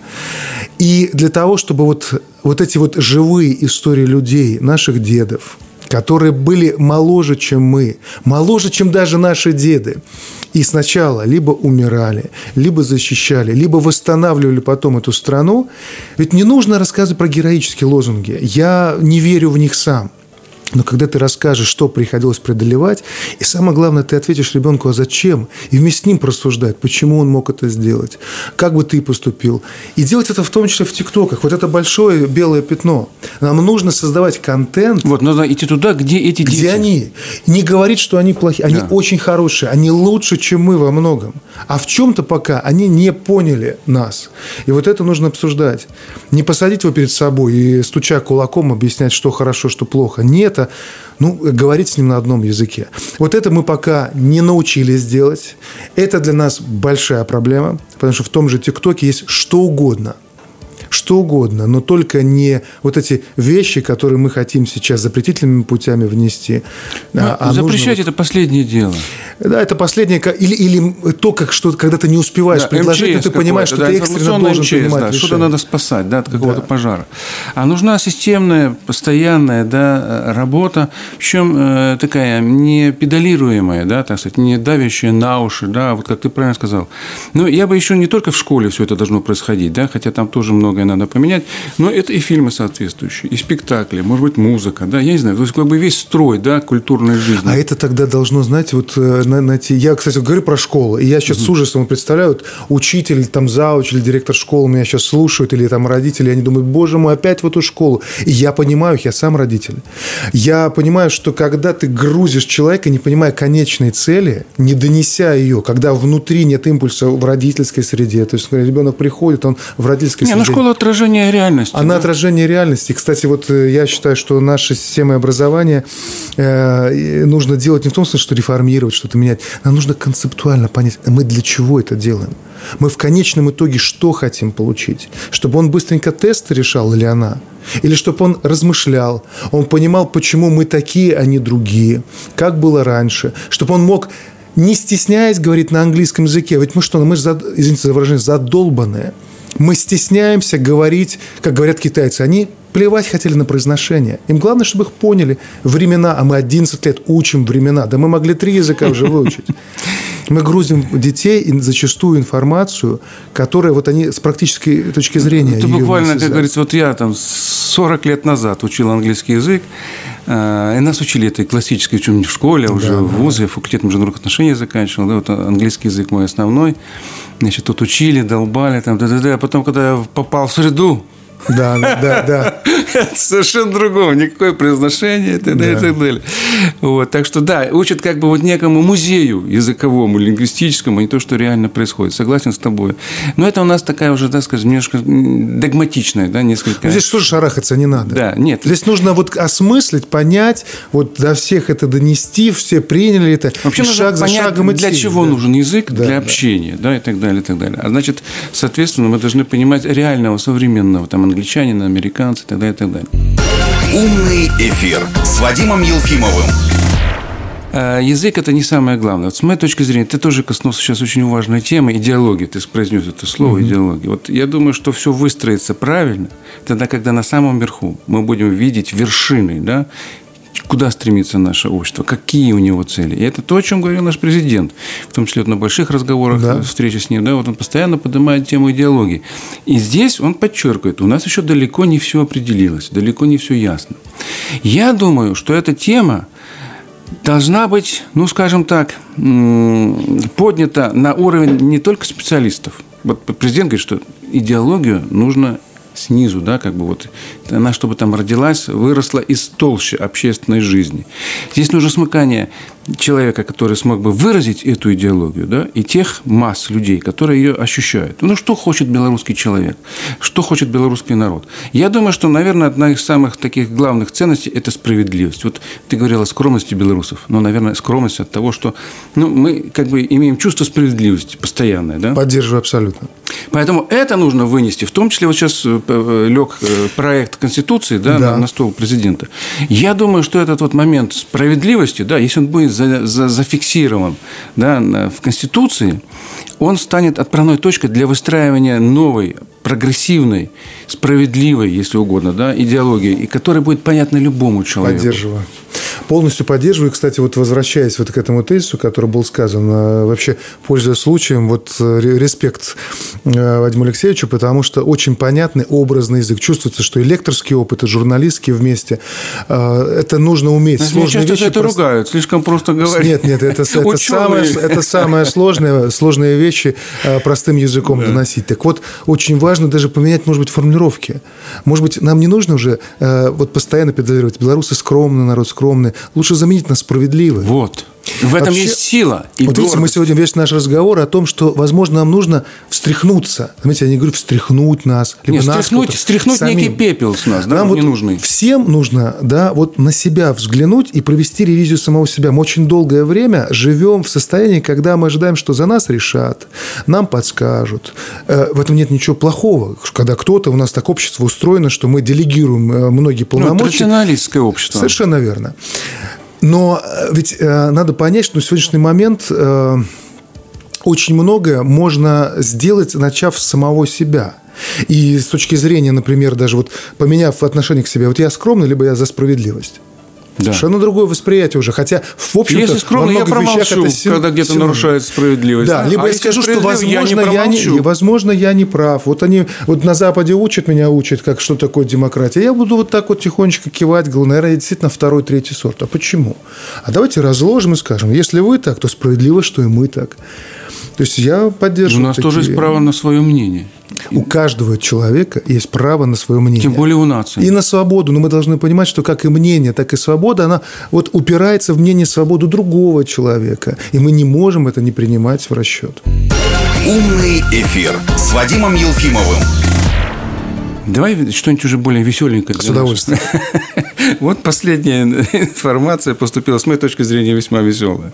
И для того, чтобы вот эти вот живые истории людей, наших дедов, которые были моложе, чем мы, моложе, чем даже наши деды, и сначала либо умирали, либо защищали, либо восстанавливали потом эту страну, ведь не нужно рассказывать про героические лозунги. Я не верю в них сам. Но когда ты расскажешь, что приходилось преодолевать, и самое главное, ты ответишь ребенку, а зачем? И вместе с ним просуждать, почему он мог это сделать, как бы ты поступил. И делать это в том числе в ТикТоках. Вот это большое белое пятно. Нам нужно создавать контент. Вот, нужно идти туда, где эти дети. Где они. Не говорить, что они плохие. Они очень хорошие. Они лучше, чем мы во многом. А в чем-то пока они не поняли нас. И вот это нужно обсуждать. Не посадить его перед собой и, стуча кулаком, объяснять, что хорошо, что плохо. Нет. Говорить с ним на одном языке. Вот это мы пока не научились делать. Это для нас большая проблема, потому что в том же ТикТоке есть что угодно, но только не вот эти вещи, которые мы хотим сейчас запретительными путями внести. Запрещать это последнее дело. Да, это последнее, или то, как что, когда ты не успеваешь предложить, но ты понимаешь, что ты экстренно должен принимать решение. Что-то надо спасать от какого-то пожара. А нужна системная, постоянная работа, причем такая не педалируемая, так сказать, не давящая на уши, вот как ты правильно сказал. Но я бы еще не только в школе все это должно происходить, хотя там тоже многое надо поменять. Но это и фильмы соответствующие, и спектакли, может быть, музыка, да, я не знаю. То есть, как бы весь строй, да, культурной жизни. А это тогда должно, знаете, вот найти... Я, кстати, говорю про школу, и я сейчас с ужасом представляю, вот, учитель, там, зауч или директор школы меня сейчас слушают, или там родители, они думают, боже мой, опять в эту школу. И я понимаю, я сам родитель. Я понимаю, что когда ты грузишь человека, не понимая конечной цели, не донеся ее, когда внутри нет импульса в родительской среде, то есть ребенок приходит, он в родительской среде. Она школа отражения реальности. Она отражение реальности. Кстати, вот я считаю, что наши системы образования нужно делать не в том смысле, что реформировать, что-то менять. Нам нужно концептуально понять, мы для чего это делаем. Мы в конечном итоге что хотим получить? Чтобы он быстренько тест решал или она? Или чтобы он размышлял, он понимал, почему мы такие, а не другие, как было раньше, чтобы он мог, не стесняясь, говорить на английском языке. Ведь мы что, мы же, извините за выражение, задолбанные. Мы стесняемся говорить, как говорят китайцы. Они плевать хотели на произношение. Им главное, чтобы их поняли. Времена, а мы 11 лет учим времена. Да мы могли 3 языка уже выучить. Мы грузим детей и зачастую информацию, которая вот они с практической точки зрения... Это буквально, как говорится, вот я там 40 лет назад учил английский язык, и нас учили этой классической, чем не в школе, а уже в вузе, факультет международных отношений заканчивал, да, вот английский язык мой основной. Значит, тут учили, долбали, там, а потом, когда я попал в среду, это совершенно другого, никакое произношение и так далее, и так далее. Вот, так что, да, учат как бы вот некому музею языковому, лингвистическому, а не то, что реально происходит. Согласен с тобой. Но это у нас такая уже, так сказать, немножко догматичная, да, несколько... Здесь тоже шарахаться не надо. Да, нет. Здесь нужно вот осмыслить, понять, вот до всех это донести, все приняли это, вообще, и шаг за шагом идти. Для чего нужен язык? Для общения, да, и так далее, и так далее. А значит, соответственно, мы должны понимать реального, современного, там, англичанина, американца, и так далее, и так далее. Умный эфир с Вадимом Елфимовым. Язык – это не самое главное. Вот с моей точки зрения, ты тоже коснулся сейчас очень важной темы – идеологии. Ты произнес это слово «идеология». Вот я думаю, что все выстроится правильно тогда, когда на самом верху мы будем видеть вершины, да, куда стремится наше общество, какие у него цели. И это то, о чем говорил наш президент, в том числе вот на больших разговорах, встречи с ним. Да, вот он постоянно поднимает тему идеологии. И здесь он подчеркивает, у нас еще далеко не все определилось, далеко не все ясно. Я думаю, что эта тема должна быть, ну, скажем так, поднята на уровень не только специалистов. Вот президент говорит, что идеологию нужно снизу, да, как бы вот она, чтобы там родилась, выросла из толщи общественной жизни. Здесь нужно смыкание человека, который смог бы выразить эту идеологию, да, и тех масс людей, которые ее ощущают. Ну, что хочет белорусский человек? Что хочет белорусский народ? Я думаю, что, наверное, одна из самых таких главных ценностей – это справедливость. Вот ты говорил о скромности белорусов, но, наверное, скромность от того, что, ну, мы как бы имеем чувство справедливости постоянное, да? Поддерживаю абсолютно. Поэтому это нужно вынести, в том числе вот сейчас лег проект Конституции, да, на стол президента. Я думаю, что этот вот момент справедливости, да, если он будет зафиксирован, да, в Конституции, он станет отправной точкой для выстраивания новой, прогрессивной, справедливой, если угодно, да, идеологии, и которая будет понятна любому человеку. Поддерживаю. Полностью поддерживаю. Кстати, вот возвращаясь вот к этому тезису, который был сказан, вообще, пользуясь случаем, вот респект Вадиму Алексеевичу, потому что очень понятный образный язык. Чувствуется, что и лекторский опыт, и журналистский вместе. Это нужно уметь. Сложные вещи это просто... ругают, слишком просто говорят. Нет, нет, это самое сложное, сложные вещи простым языком доносить. Так вот, очень важно даже поменять, может быть, формулировки. Может быть, нам не нужно уже вот постоянно педалировать. Белорусы скромные, народ скромный. Лучше заменить на справедливое. Вот. В этом вообще есть сила. И вот видите, мы сегодня весь наш разговор о том, что, возможно, нам нужно встряхнуться. Знаете, я не говорю встряхнуть нас. Либо нет, нас встряхнуть некий пепел с нас, да, нам вот ненужный. Всем нужно, да, вот на себя взглянуть и провести ревизию самого себя. Мы очень долгое время живем в состоянии, когда мы ожидаем, что за нас решат, нам подскажут. В этом нет ничего плохого, когда кто-то, у нас так общество устроено, что мы делегируем многие полномочия. Ну, традиционалистское общество. Совершенно верно. Но ведь надо понять, что на сегодняшний момент очень многое можно сделать, начав с самого себя. И с точки зрения, например, даже вот поменяв отношение к себе, вот я скромный, либо я за справедливость. Да. Совершенно другое восприятие уже. Хотя, в общем-то, если скромно, я промолчу, когда где-то нарушает справедливость. Да, либо я скажу, что, возможно, я не прав. Вот они вот на Западе учат меня, как что такое демократия. Я буду вот так вот тихонечко кивать, говорю, наверное, действительно второй, третий сорт. А почему? А давайте разложим и скажем, если вы так, то справедливо, что и мы так. То есть, я поддерживаю. У нас тоже есть право на свое мнение. У каждого человека есть право на свое мнение. Тем более у нации. И на свободу. Но мы должны понимать, что как и мнение, так и свобода, она вот упирается в мнение свободу другого человека. И мы не можем это не принимать в расчет. Умный эфир с Вадимом Елфимовым. Давай что-нибудь уже более веселенькое. С удовольствием. Вот последняя информация поступила, с моей точки зрения, весьма веселая.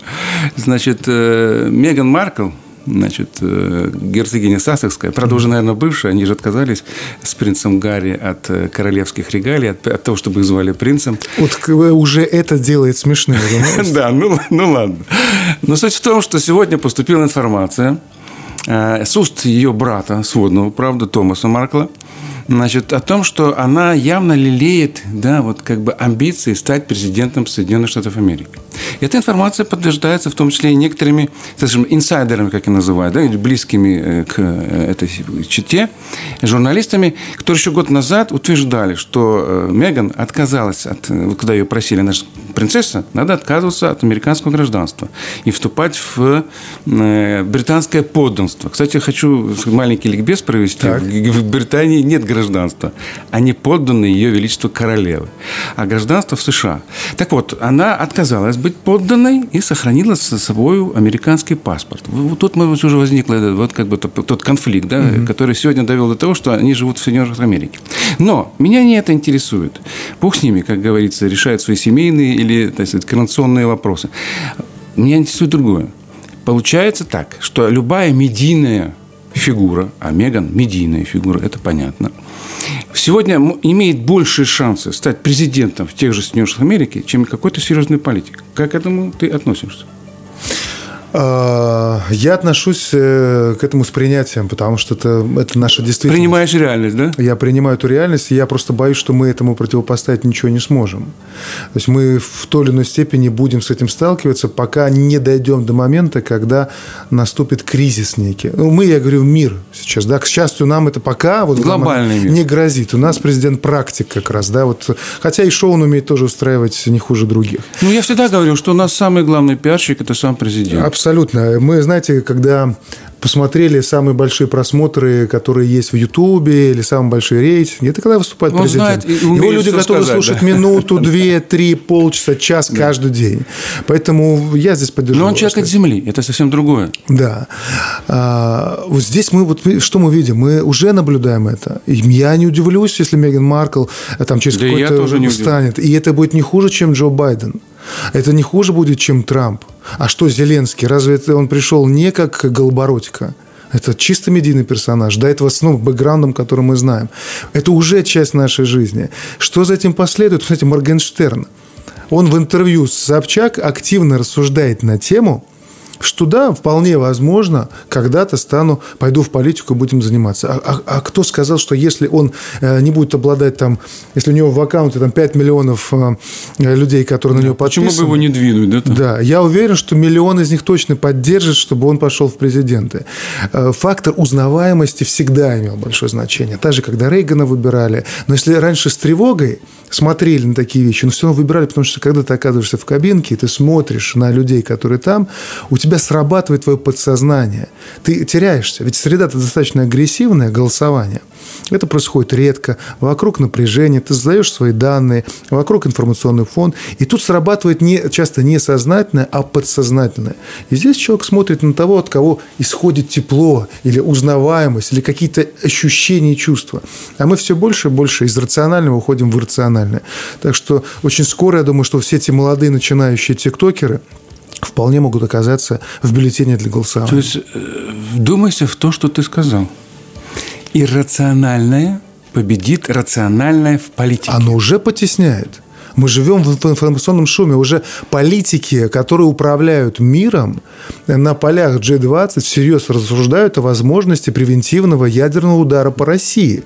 Значит, Меган Маркл, значит, герцогиня Сассекская, правда, уже, наверное, бывшая, они же отказались с принцем Гарри от королевских регалий, от того, чтобы их звали принцем. Вот уже это делает смешным. Да, ну ладно. Но суть в том, что сегодня поступила информация с уст ее брата, сводного, правда, Томаса Маркла, значит, о том, что она явно лелеет, да, вот как бы амбиции стать президентом Соединенных Штатов Америки. Эта информация подтверждается в том числе и некоторыми, скажем, инсайдерами, как их называют, да, или близкими к этой чете, журналистами, которые еще год назад утверждали, что Меган отказалась от, когда ее просили, наша принцесса, надо отказываться от американского гражданства и вступать в британское подданство. Кстати, хочу маленький ликбез провести. Так. В Британии нет гражданства. Они подданы ее величеству королевы. А гражданство в США. Так вот, она отказалась быть подданной и сохранила с собой американский паспорт. Вот тут уже возник вот как бы тот конфликт, да, который сегодня довел до того, что они живут в Соединенных Штатах Америки. Но меня не это интересует. Бог с ними, как говорится, решают свои семейные или, так сказать, коронационные вопросы. Меня интересует другое. Получается так, что любая медийная фигура, а Меган – медийная фигура, это понятно. Сегодня имеет большие шансы стать президентом в тех же Соединенных Штатах Америки, чем какой-то серьезный политик. Как к этому ты относишься? Я отношусь к этому с принятием, потому что это наша действительность. Принимаешь реальность, да? Я принимаю эту реальность, и я просто боюсь, что мы этому противопоставить ничего не сможем. То есть, мы в той или иной степени будем с этим сталкиваться, пока не дойдем до момента, когда наступит кризис некий. Ну, мы, я говорю, мир сейчас, да, к счастью, нам это пока вот глобальный мир не грозит. У нас президент практик как раз, да, вот, хотя и шоу он умеет тоже устраивать не хуже других. Ну, я всегда говорю, что у нас самый главный пиарщик – это сам президент. Абсолютно. Мы, знаете, когда посмотрели самые большие просмотры, которые есть в Ютубе, или самые большие рейтинги, это когда выступает президент. Его люди готовы слушать минуту, две, три, полчаса, час каждый день. Поэтому я здесь поддерживаю. Но он человек от земли, это совсем другое. Да. Вот здесь мы, вот что мы видим? Мы уже наблюдаем это. Я не удивлюсь, если Меган Маркл там через какой-то встанет. И это будет не хуже, чем Джо Байден. Это не хуже будет, чем Трамп. А что Зеленский? Разве он пришел не как Голобородько? Это чисто медийный персонаж. До этого с новым бэкграундом, который мы знаем. Это уже часть нашей жизни. Что за этим последует? Посмотрите, Моргенштерн. Он в интервью с Собчак активно рассуждает на тему, что да, вполне возможно, когда-то пойду в политику и будем заниматься. А кто сказал, что если он не будет обладать там, если у него в аккаунте там 5 миллионов людей, которые на него подписаны. Почему бы его не двинуть? Да, я уверен, что миллион из них точно поддержит, чтобы он пошел в президенты. Фактор узнаваемости всегда имел большое значение. Та же, когда Рейгана выбирали. Но если раньше с тревогой смотрели на такие вещи, но все равно выбирали, потому что когда ты оказываешься в кабинке, и ты смотришь на людей, которые там, у тебя срабатывает твое подсознание. Ты теряешься. Ведь среда-то достаточно агрессивная, голосование. Это происходит редко. Вокруг напряжение. Ты задаешь свои данные. Вокруг информационный фон. И тут срабатывает часто не сознательное, а подсознательное. И здесь человек смотрит на того, от кого исходит тепло, или узнаваемость, или какие-то ощущения и чувства. А мы все больше и больше из рационального уходим в иррациональное. Так что очень скоро, я думаю, что все эти молодые начинающие тиктокеры вполне могут оказаться в бюллетене для голосования. То есть, вдумайся в то, что ты сказал. Иррациональное победит рациональное в политике. Оно уже потесняет. Мы живем в информационном шуме. Уже политики, которые управляют миром, на полях G20 всерьез рассуждают о возможности превентивного ядерного удара по России.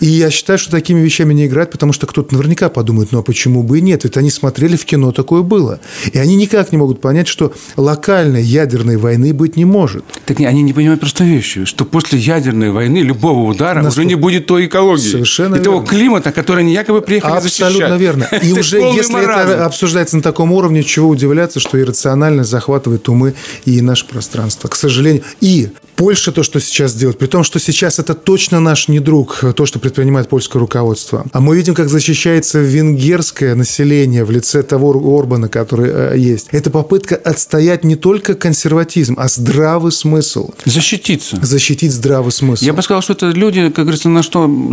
И я считаю, что такими вещами не играть, потому что кто-то наверняка подумает, ну а почему бы и нет? Ведь они смотрели в кино, такое было. И они никак не могут понять, что локальной ядерной войны быть не может. Так они не понимают простой вещи, что после ядерной войны любого удара уже не будет той экологии. Совершенно и того климата, который они якобы приехали защищать. Абсолютно верно. И уже если это обсуждается на таком уровне, чего удивляться, что иррациональность захватывает умы и наше пространство. К сожалению. И Польша то, что сейчас делает, при том, что сейчас это точно наш недруг, то, что предпринимает польское руководство. А мы видим, как защищается венгерское население в лице того Орбана, который есть. Это попытка отстоять не только консерватизм, а здравый смысл. Защититься. Защитить здравый смысл. Я бы сказал, что это люди, как говорится,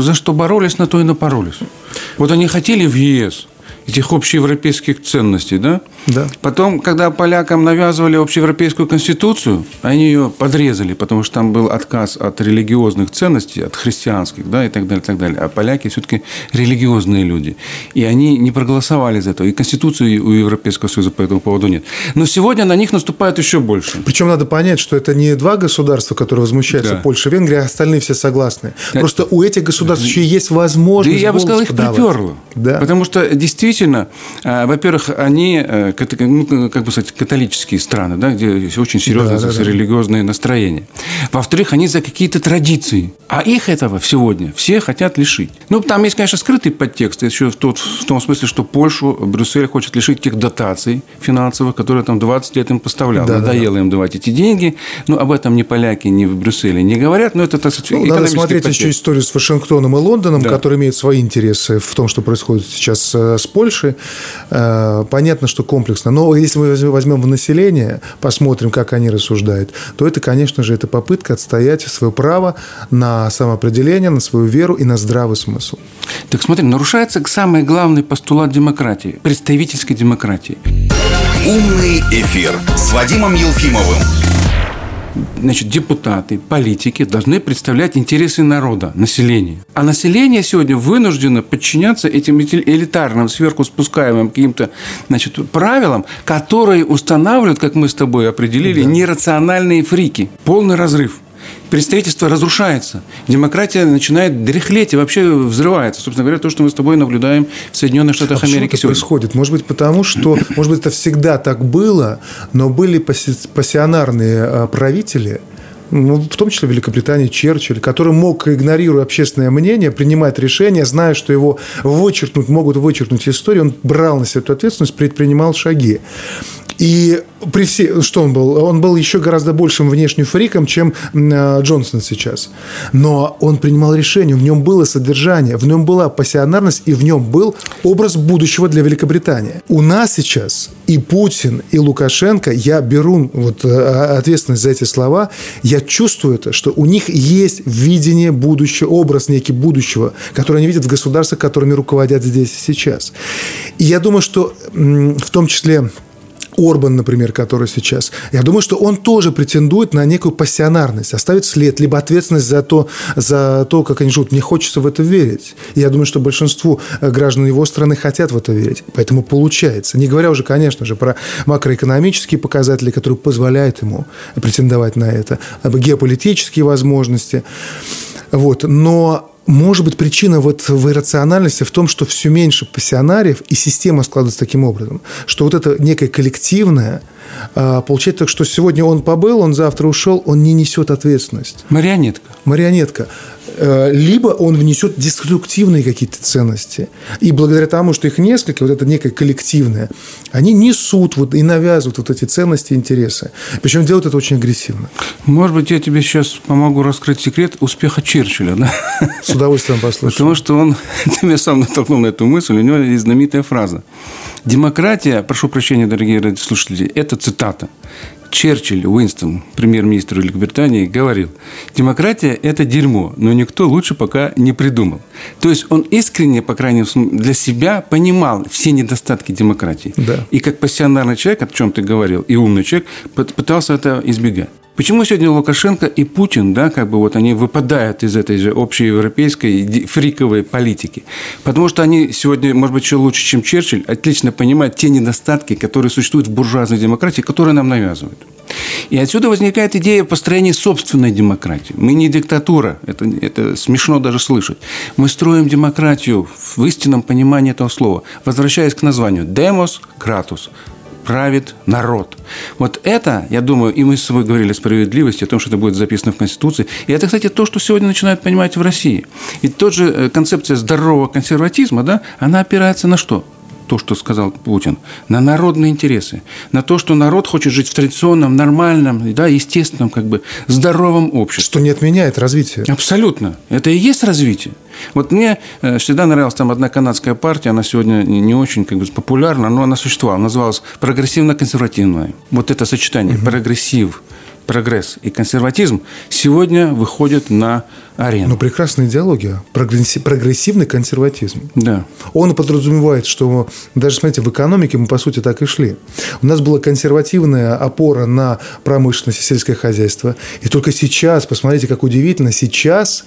за что боролись, на то и напоролись. Вот они хотели в ЕС этих общеевропейских ценностей, да? Да. Потом, когда полякам навязывали общеевропейскую конституцию, они ее подрезали, потому что там был отказ от религиозных ценностей, от христианских, да, и так далее, и так далее. А поляки все-таки религиозные люди. И они не проголосовали за это. И конституции у Европейского Союза по этому поводу нет. Но сегодня на них наступает еще больше. Причем надо понять, что это не два государства, которые возмущаются, да. Польша и Венгрия, а остальные все согласны. Да. Просто у этих государств еще есть возможность. Да, я бы сказал, их приперло. Да. Потому что действительно, во-первых, они, как бы сказать, католические страны, да, где очень серьезные религиозные настроения. Во-вторых, они за какие-то традиции. А их этого сегодня все хотят лишить. Ну, там есть, конечно, скрытый подтекст. Еще в том смысле, что Польшу Брюссель хочет лишить тех дотаций финансовых, которые там 20 лет им поставлял. Да, надоело им давать эти деньги. Ну, об этом ни поляки, ни в Брюсселе не говорят. Но это, так сказать, экономический подтекст. Надо смотреть еще историю с Вашингтоном и Лондоном, да. Которые имеют свои интересы в том, что происходит сейчас с Польшей. Понятно, что комплексно. Но если мы возьмем в население, посмотрим, как они рассуждают, то это, конечно же, это попытка отстоять свое право на самоопределение, на свою веру и на здравый смысл. Так смотри, нарушается самый главный постулат демократии, представительской демократии. Умный эфир с Вадимом Елфимовым. Значит, депутаты, политики должны представлять интересы народа, населения. А население сегодня вынуждено подчиняться этим элитарным, сверху спускаемым каким-то, значит, правилам, которые устанавливают, как мы с тобой определили, да. Нерациональные фрики. Полный разрыв. Представительство разрушается. Демократия начинает дряхлеть и вообще взрывается. Собственно говоря, то, что мы с тобой наблюдаем в Соединенных Штатах Америки сегодня. Происходит? Может быть, потому что... Может быть, это всегда так было, но были пассионарные правители... Ну, в том числе в Великобритании Черчилль, который мог, игнорируя общественное мнение, принимать решения, зная, что его вычеркнут, могут вычеркнуть из истории, он брал на себя эту ответственность, предпринимал шаги. И при всей, что он был? Он был еще гораздо большим внешним фриком, чем Джонсон сейчас. Но он принимал решения, в нем было содержание, в нем была пассионарность, и в нем был образ будущего для Великобритании. У нас сейчас и Путин, и Лукашенко, я беру вот ответственность за эти слова, я чувствую это, что у них есть видение будущего, образ некий будущего, который они видят в государствах, которыми руководят здесь и сейчас. И я думаю, что в том числе... Орбан, например, который сейчас, я думаю, что он тоже претендует на некую пассионарность, оставить след, либо ответственность за то, как они живут. Мне хочется в это верить. И я думаю, что большинству граждан его страны хотят в это верить. Поэтому получается. Не говоря уже, конечно же, про макроэкономические показатели, которые позволяют ему претендовать на это, геополитические возможности. Вот. Но... Может быть, причина вот в иррациональности в том, что все меньше пассионариев, и система складывается таким образом, что вот это некое коллективное, получается так, что сегодня он побыл, он завтра ушел, он не несет ответственность. Марионетка. Марионетка. Либо он внесет деструктивные какие-то ценности. И благодаря тому, что их несколько, вот это некое коллективное, они несут вот и навязывают вот эти ценности и интересы. Причем делают это очень агрессивно. Может быть, я тебе сейчас помогу раскрыть секрет успеха Черчилля. Да? С удовольствием послушаю. Потому что он меня сам натолкнул на эту мысль. У него есть знаменитая фраза. Демократия, прошу прощения, дорогие радиослушатели, это цитата. Черчилль, Уинстон, премьер-министр Великобритании, говорил, демократия – это дерьмо, но никто лучше пока не придумал. То есть, он искренне, по крайней мере, для себя понимал все недостатки демократии. Да. И как пассионарный человек, о чем ты говорил, и умный человек, пытался это избегать. Почему сегодня Лукашенко и Путин, да, как бы вот они выпадают из этой же общеевропейской фриковой политики? Потому что они сегодня, может быть, еще лучше, чем Черчилль, отлично понимают те недостатки, которые существуют в буржуазной демократии, которые нам навязывают. И отсюда возникает идея построения собственной демократии. Мы не диктатура, это смешно даже слышать. Мы строим демократию в истинном понимании этого слова, возвращаясь к названию «демос кратус». Правит народ. Вот это, я думаю, и мы с собой говорили о справедливости, о том, что это будет записано в Конституции. И это, кстати, то, что сегодня начинают понимать в России. И тот же концепция здорового консерватизма, да, она опирается на что? То, что сказал Путин, на народные интересы, на то, что народ хочет жить в традиционном, нормальном, да, естественном, как бы, здоровом обществе. Что не отменяет развитие. Абсолютно. Это и есть развитие. Вот мне всегда нравилась там одна канадская партия, она сегодня не очень, как бы, популярна, но она существовала, называлась прогрессивно-консервативная. Вот это сочетание прогрессив, прогресс и консерватизм сегодня выходят на арену. Но прекрасная идеология. Прогрессивный консерватизм. Да. Он подразумевает, что даже, смотрите, в экономике мы, по сути, так и шли. У нас была консервативная опора на промышленность и сельское хозяйство. И только сейчас, посмотрите, как удивительно, сейчас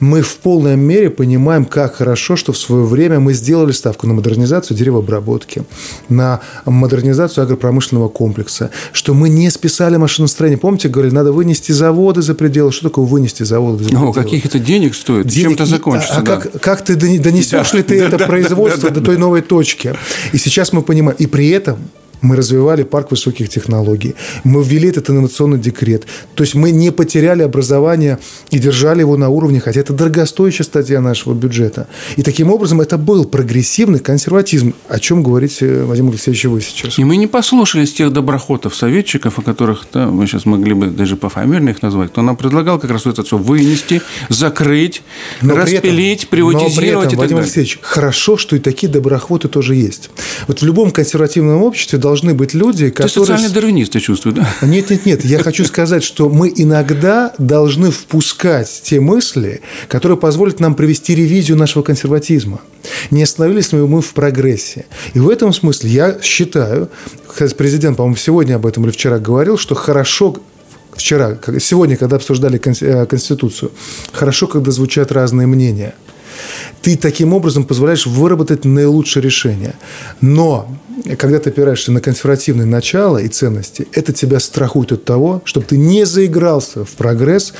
мы в полной мере понимаем, как хорошо, что в свое время мы сделали ставку на модернизацию деревообработки, на модернизацию агропромышленного комплекса, что мы не списали машиностроение. Помните, говорили, надо вынести заводы за пределы. Что такое вынести заводы за пределы? О, каких это денег стоит? Чем-то закончится. А да. Как ты донесешь ли ты это производство до той новой точки? И сейчас мы понимаем. И при этом мы развивали парк высоких технологий. Мы ввели этот инновационный декрет. То есть мы не потеряли образование и держали его на уровне, хотя это дорогостоящая статья нашего бюджета. И таким образом это был прогрессивный консерватизм, о чем говорите, Вадим Алексеевич, вы сейчас. И мы не послушались тех доброхотов, советчиков, о которых, да, мы сейчас могли бы даже пофамильно их назвать, кто нам предлагал как раз это все вынести, закрыть, но распилить, приватизировать и так далее. Вадим Алексеевич, хорошо, что и такие доброхоты тоже есть. Вот в любом консервативном обществе должны быть люди, которые... Ты социальный дарвинист, ты чувствуешь, да? Нет. Я хочу сказать, что мы иногда должны впускать те мысли, которые позволят нам провести ревизию нашего консерватизма. Не остановились ли мы в прогрессе? И в этом смысле я считаю, кстати, президент, по-моему, сегодня об этом или вчера говорил, что хорошо... Сегодня, когда обсуждали Конституцию, хорошо, когда звучат разные мнения. Ты таким образом позволяешь выработать наилучшее решение. Но... Когда ты опираешься на консервативные начала и ценности, это тебя страхует от того, чтобы ты не заигрался в прогресс,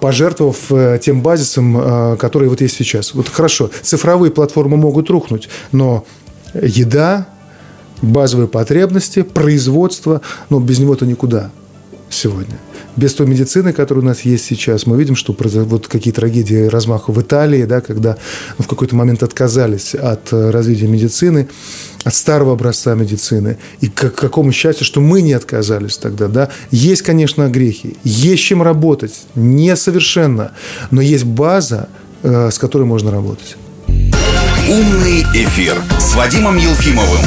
пожертвовав тем базисом, который вот есть сейчас. Вот хорошо, цифровые платформы могут рухнуть, но еда, базовые потребности, производство, но без него-то никуда сегодня. Без той медицины, которая у нас есть сейчас, мы видим, что вот какие трагедии размаха в Италии, да, когда в какой-то момент отказались от развития медицины, от старого образца медицины. И к какому счастью, что мы не отказались тогда. Да. Есть, конечно, грехи, есть чем работать, несовершенно, но есть база, с которой можно работать. Умный эфир с Вадимом Елфимовым.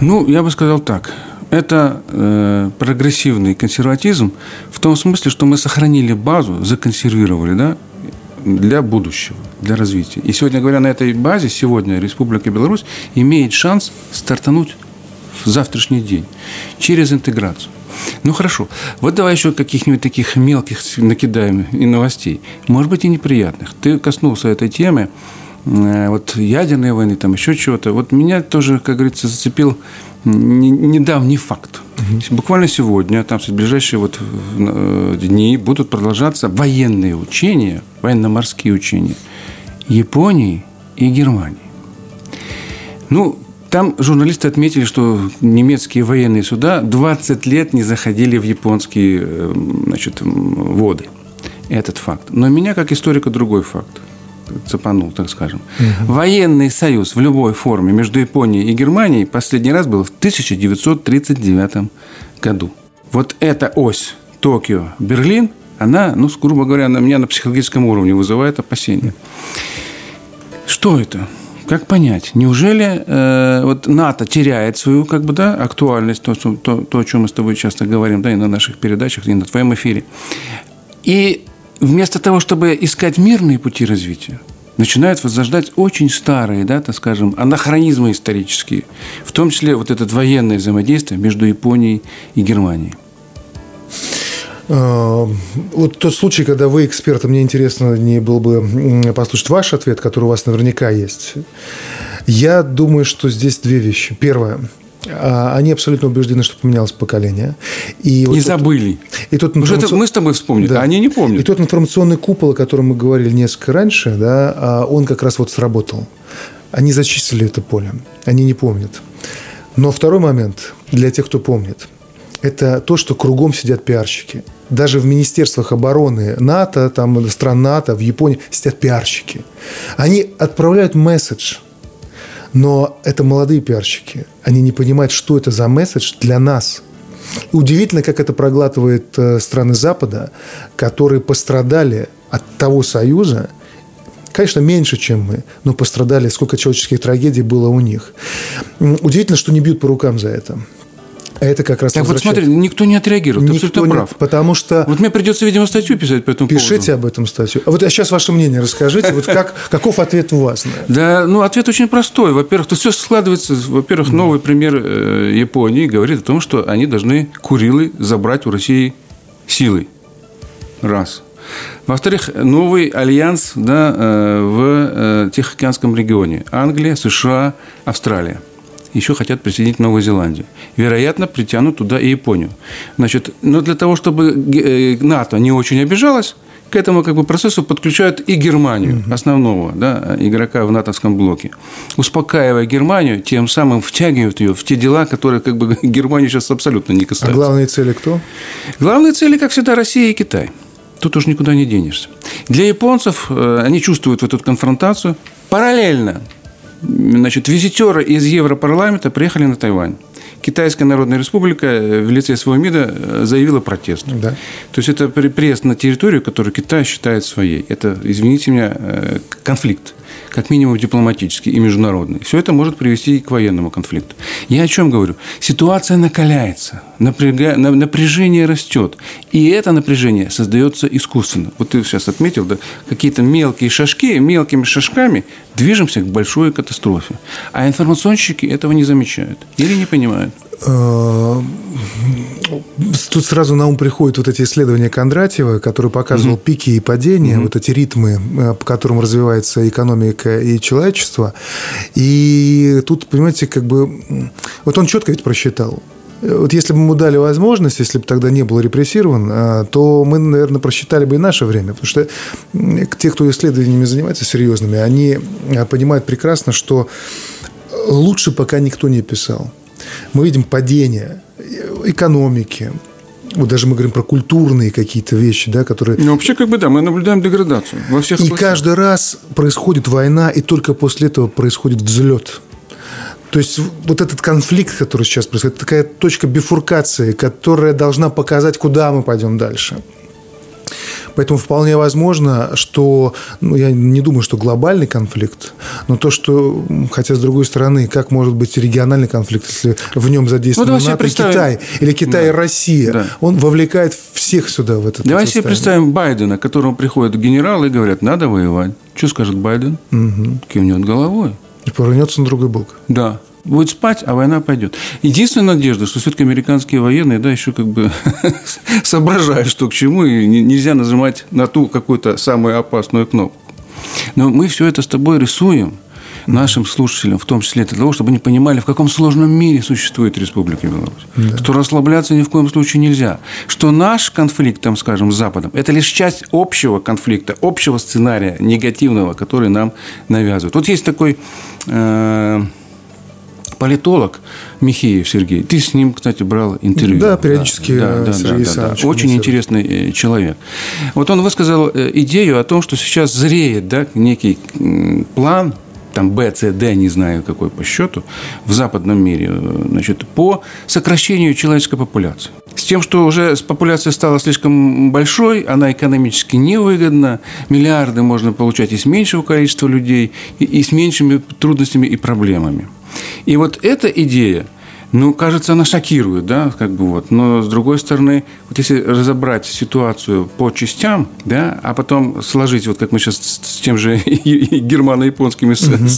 Ну, я бы сказал так. Это прогрессивный консерватизм в том смысле, что мы сохранили базу, законсервировали, да, для будущего, для развития. И сегодня, говоря на этой базе, сегодня Республика Беларусь имеет шанс стартануть в завтрашний день через интеграцию. Ну, хорошо. Вот давай еще каких-нибудь таких мелких накидаем и новостей. Может быть, и неприятных. Ты коснулся этой темы. Вот ядерные войны, там еще чего-то. Вот меня тоже, как говорится, зацепил недавний факт. Буквально сегодня, там в ближайшие вот дни будут продолжаться военные учения, военно-морские учения Японии и Германии. Ну, там журналисты отметили, что немецкие военные суда 20 лет не заходили в японские, значит, воды. Этот факт. Но меня, как историка, другой факт цепанул, так скажем. Военный союз в любой форме между Японией и Германией последний раз был в 1939 году. Вот эта ось Токио-Берлин, она, ну, грубо говоря, на меня на психологическом уровне вызывает опасения. Что это? Как понять? Неужели вот НАТО теряет свою, как бы, да, актуальность, то, о чем мы с тобой часто говорим, да, и на наших передачах, и на твоем эфире. И вместо того, чтобы искать мирные пути развития, начинают возрождать очень старые, да, так скажем, анахронизмы исторические, в том числе вот это военное взаимодействие между Японией и Германией. Вот тот случай, когда вы эксперт, мне интересно не было бы послушать ваш ответ, который у вас наверняка есть. Я думаю, что здесь две вещи. Первое. Они абсолютно убеждены, что поменялось поколение. И вот забыли. И тот информацион... это мы с тобой вспомнили, да. А они не помнят. И тот информационный купол, о котором мы говорили несколько раньше, да, он как раз вот сработал. Они зачистили это поле. Они не помнят. Но второй момент для тех, кто помнит. Это то, что кругом сидят пиарщики. Даже в министерствах обороны НАТО, там, стран НАТО, в Японии сидят пиарщики. Они отправляют месседж. Но это молодые пиарщики. Они не понимают, что это за месседж для нас. И удивительно, как это проглатывает страны Запада, которые пострадали от того союза, конечно, меньше, чем мы, но пострадали, сколько человеческих трагедий было у них. Удивительно, что не бьют по рукам за это. А это как раз так возвращает. Вот смотри, никто не отреагирует, ты абсолютно прав. Потому что... Вот мне придется, видимо, статью писать по этому поводу. Пишите об этом статью. А сейчас ваше мнение расскажите. Вот каков ответ у вас? Да, ну, ответ очень простой. Во-первых, тут все складывается. Во-первых, новый премьер Японии говорит о том, что они должны Курилы забрать у России силой. Раз. Во-вторых, новый альянс в Тихоокеанском регионе. Англия, США, Австралия. Еще хотят присоединить Новую Зеландию. Вероятно, притянут туда и Японию. Значит, но для того, чтобы НАТО не очень обижалось, к этому как бы процессу подключают и Германию, основного игрока в натовском блоке. Успокаивая Германию, тем самым втягивают ее в те дела, которые как бы Германию сейчас абсолютно не касаются. А главные цели кто? Главные цели, как всегда, Россия и Китай. Тут уж никуда не денешься. Для японцев, они чувствуют вот эту конфронтацию. Параллельно, значит, визитеры из Европарламента приехали на Тайвань. Китайская Народная Республика в лице своего МИДа заявила протест. Да. То есть, это приезд на территорию, которую Китай считает своей. Это, извините меня, конфликт, как минимум дипломатический и международный. Все это может привести к военному конфликту. Я о чем говорю? Ситуация накаляется, напряжение растет. И это напряжение создается искусственно. Вот ты сейчас отметил, да, какие-то мелкие шажки, мелкими шажками движемся к большой катастрофе. А информационщики этого не замечают или не понимают. Тут сразу на ум приходят вот эти исследования Кондратьева, который показывал пики и падения, вот эти ритмы, по которым развивается экономика и человечество. И тут, понимаете, как бы... Вот он четко ведь просчитал. Вот если бы ему дали возможность, если бы тогда не был репрессирован, то мы, наверное, просчитали бы и наше время. Потому что те, кто исследованиями занимается серьезными, они понимают прекрасно, что лучше пока никто не писал. Мы видим падение экономики. Вот даже мы говорим про культурные какие-то вещи, да, которые... Ну, вообще, как бы, да, мы наблюдаем деградацию во всех областях. И каждый раз происходит война, и только после этого происходит взлет. То есть, вот этот конфликт, который сейчас происходит, такая точка бифуркации, которая должна показать, куда мы пойдем дальше. Поэтому вполне возможно, что, ну, я не думаю, что глобальный конфликт, но то, что, хотя с другой стороны, как может быть региональный конфликт, если в нем задействован НАТО и Китай, или Китай и Россия, он вовлекает всех сюда в этот. Давай себе представим Байдена, к которому приходят генералы и говорят, надо воевать. Что скажет Байден? Кивнет головой. И повернется на другой бок. Да. Будет спать, а война пойдет. Единственная надежда, что все-таки американские военные, да, еще как бы соображают, что к чему, и нельзя нажимать на ту какую-то самую опасную кнопку. Но мы все это с тобой рисуем нашим слушателям, в том числе для того, чтобы они понимали, в каком сложном мире существует Республика Беларусь. Да. Что расслабляться ни в коем случае нельзя. Что наш конфликт, там, скажем, с Западом, это лишь часть общего конфликта, общего сценария негативного, который нам навязывают. Вот есть такой... политолог Михеев Сергей. Ты с ним, кстати, брал интервью. Да, периодически Сергей Александрович. Очень интересный человек. Вот он высказал идею о том, что сейчас зреет, да, некий план, там Б, С, Д, не знаю какой по счету, в западном мире, значит, по сокращению человеческой популяции. С тем, что уже популяция стала слишком большой, она экономически невыгодна, миллиарды можно получать из меньшего количества людей и с меньшими трудностями и проблемами. И вот эта идея Ну, кажется, она шокирует, да, как бы вот. Но, с другой стороны, вот если разобрать ситуацию по частям, да, а потом сложить, вот как мы сейчас с тем же германо-японскими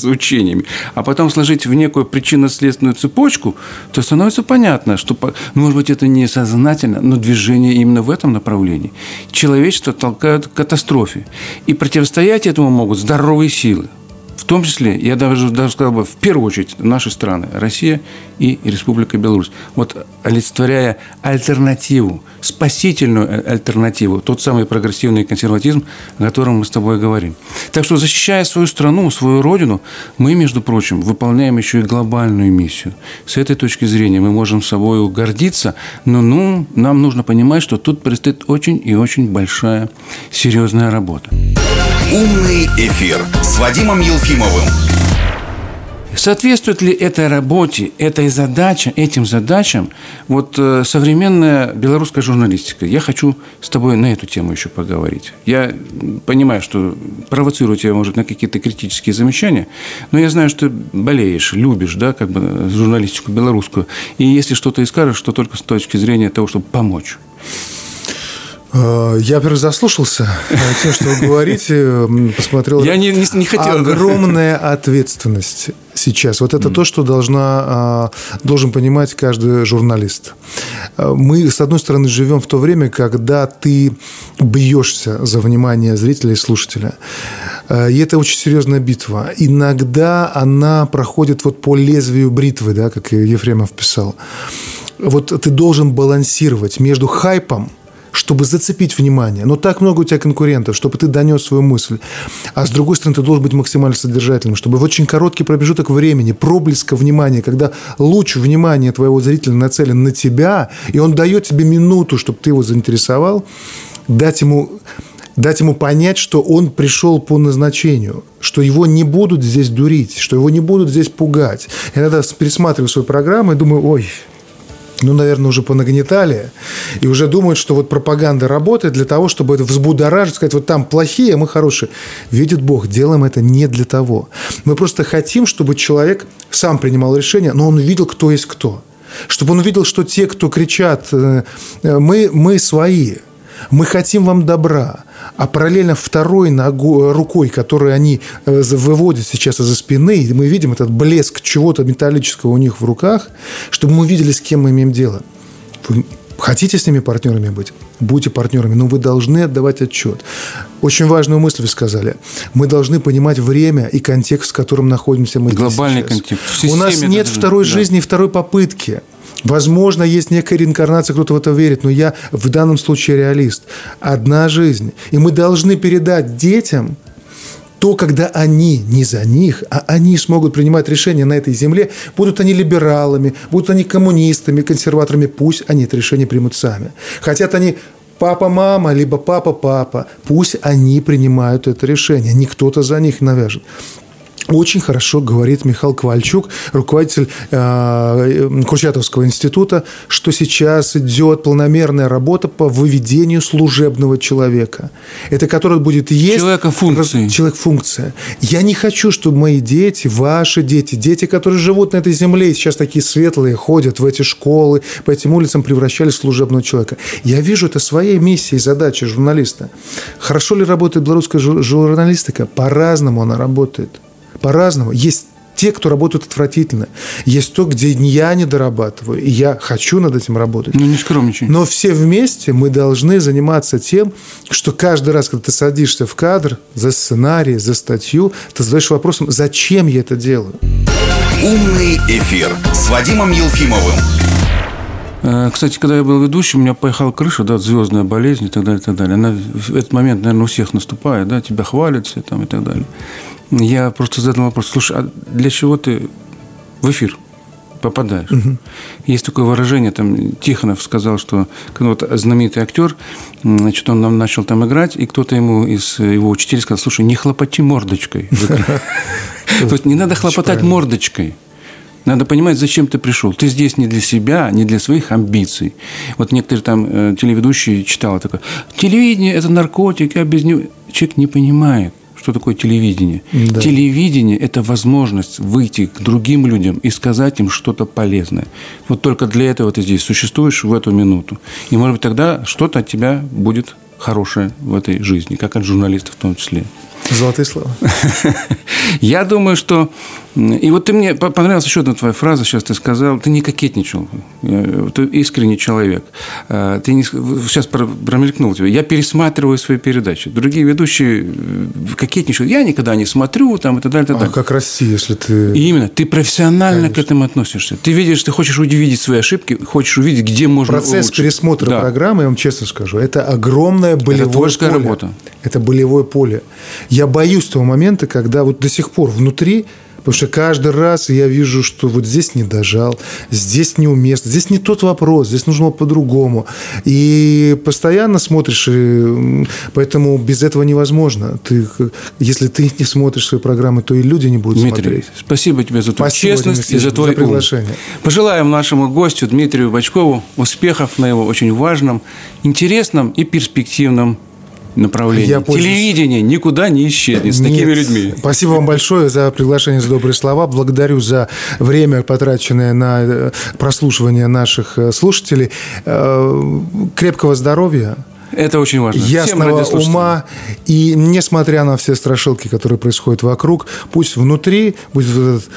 учениями, а потом сложить в некую причинно-следственную цепочку, то становится понятно, что, может быть, это не сознательно, но движение именно в этом направлении. Человечество толкают к катастрофе. И противостоять этому могут здоровые силы. В том числе, я даже сказал бы, в первую очередь, наши страны, Россия и Республика Беларусь. Вот олицетворяя альтернативу, спасительную альтернативу, тот самый прогрессивный консерватизм, о котором мы с тобой говорим. Так что, защищая свою страну, свою родину, мы, между прочим, выполняем еще и глобальную миссию. С этой точки зрения мы можем собой гордиться, но нам нужно понимать, что тут предстоит очень и очень большая, серьезная работа. «Умный эфир» с Вадимом Елфимовым. Соответствует ли этой работе, этой задаче, этим задачам вот современная белорусская журналистика? Я хочу с тобой на эту тему еще поговорить. Я понимаю, что провоцирую тебя, может, на какие-то критические замечания, но я знаю, что ты болеешь, любишь, да, как бы журналистику белорусскую. И если что-то и скажешь, то только с точки зрения того, чтобы помочь. Я, во-первых, заслушался тем, что вы говорите, посмотрел. Я не хотел. Огромная ответственность сейчас. Вот это то, что должен понимать каждый журналист. Мы, с одной стороны, живем в то время, когда ты бьешься за внимание зрителя и слушателя. И это очень серьезная битва. Иногда она проходит вот по лезвию бритвы, да, как Ефремов писал. Вот ты должен балансировать между хайпом, чтобы зацепить внимание. Но так много у тебя конкурентов, чтобы ты донес свою мысль. А с другой стороны, ты должен быть максимально содержательным, чтобы в очень короткий промежуток времени, проблеска внимания, когда луч внимания твоего зрителя нацелен на тебя, и он дает тебе минуту, чтобы ты его заинтересовал, дать ему понять, что он пришел по назначению, что его не будут здесь дурить, что его не будут здесь пугать. Я иногда пересматриваю свою программу и думаю, наверное, уже понагнетали, и уже думают, что вот пропаганда работает для того, чтобы это взбудоражить, сказать, вот там плохие, а мы хорошие. Видит Бог, делаем это не для того. Мы просто хотим, чтобы человек сам принимал решение, но он видел, кто есть кто. Чтобы он видел, что те, кто кричат «мы свои», мы хотим вам добра, а параллельно второй рукой, которую они выводят сейчас из-за спины, мы видим этот блеск чего-то металлического у них в руках, чтобы мы видели, с кем мы имеем дело. Вы хотите с ними партнерами быть? Будьте партнерами, но вы должны отдавать отчет. Очень важную мысль вы сказали. Мы должны понимать время и контекст, в котором находимся мы глобальный здесь сейчас. Контекст. У нас нет второй жизни и второй попытки. Возможно, есть некая реинкарнация, кто-то в это верит, но я в данном случае реалист. Одна жизнь. И мы должны передать детям то, когда они не за них, а они смогут принимать решения на этой земле. Будут они либералами, будут они коммунистами, консерваторами, пусть они это решение примут сами. Хотят они папа-мама, либо папа-папа, пусть они принимают это решение. Не кто-то за них навяжет. Очень хорошо говорит Михаил Ковальчук, руководитель Курчатовского института, что сейчас идет планомерная работа по выведению служебного человека. Это который будет есть... Человека-функции. Человек-функция. Я не хочу, чтобы мои дети, ваши дети, дети, которые живут на этой земле, и сейчас такие светлые, ходят в эти школы, по этим улицам, превращались в служебного человека. Я вижу это своей миссией, задачей журналиста. Хорошо ли работает белорусская журналистика? По-разному она работает. По-разному. Есть те, кто работают отвратительно. Есть то, где я не дорабатываю, и я хочу над этим работать. Ну, не скромничай. Но все вместе мы должны заниматься тем, что каждый раз, когда ты садишься в кадр, за сценарий, за статью, ты задаешь вопросом, зачем я это делаю? «Умный эфир» с Вадимом Елфимовым. Кстати, когда я был ведущим, у меня поехала крыша, да, звездная болезнь и так далее, и так далее. Она в этот момент, наверное, у всех наступает, да, тебя хвалят все там и так далее. Я просто задал вопрос, слушай, а для чего ты в эфир попадаешь? Угу. Есть такое выражение, там Тихонов сказал, что вот знаменитый актер, значит, он нам начал там играть, и кто-то ему из его учителей сказал, слушай, не хлопоти мордочкой. То есть не надо хлопотать мордочкой. Надо понимать, зачем ты пришел. Ты здесь не для себя, не для своих амбиций. Вот некоторые там телеведущие читали такое. Телевидение – это наркотик, я без него... Человек не понимает. Что такое телевидение? Да. Телевидение – это возможность выйти к другим людям и сказать им что-то полезное. Вот только для этого ты здесь существуешь в эту минуту. И, может быть, тогда что-то от тебя будет хорошее в этой жизни, как от журналиста в том числе. Золотые слова. Я думаю, что... И вот ты мне понравилась еще одна твоя фраза, сейчас ты сказал, ты не кокетничал, ты искренний человек. Ты не... Сейчас промелькнул тебя. Я пересматриваю свои передачи. Другие ведущие кокетничают. Я никогда не смотрю, там, и так далее. И так далее. А как расти, если ты... И именно. Ты профессионально, конечно, к этому относишься. Ты видишь, ты хочешь увидеть свои ошибки, хочешь увидеть, где можно Процесс улучшить. Пересмотра да. программы, я вам честно скажу, это огромное болевое поле. Это творческая работа. Это болевое поле. Я боюсь того момента, когда вот до сих пор внутри, потому что каждый раз я вижу, что вот здесь не дожал, здесь неуместно, здесь не тот вопрос, здесь нужно по-другому. И постоянно смотришь, и поэтому без этого невозможно. Ты, если ты не смотришь свои программы, то и люди не будут Дмитрий, смотреть. Спасибо тебе за твою честность и за твое приглашение. Пожелаем нашему гостю Дмитрию Бочкову успехов на его очень важном, интересном и перспективном направление. Телевидение никуда не исчезнет с такими людьми. Спасибо вам большое за приглашение, за добрые слова. Благодарю за время, потраченное на прослушивание наших слушателей. Крепкого здоровья. Это очень важно. Ясного ума. И несмотря на все страшилки, которые происходят вокруг, пусть внутри будет этот...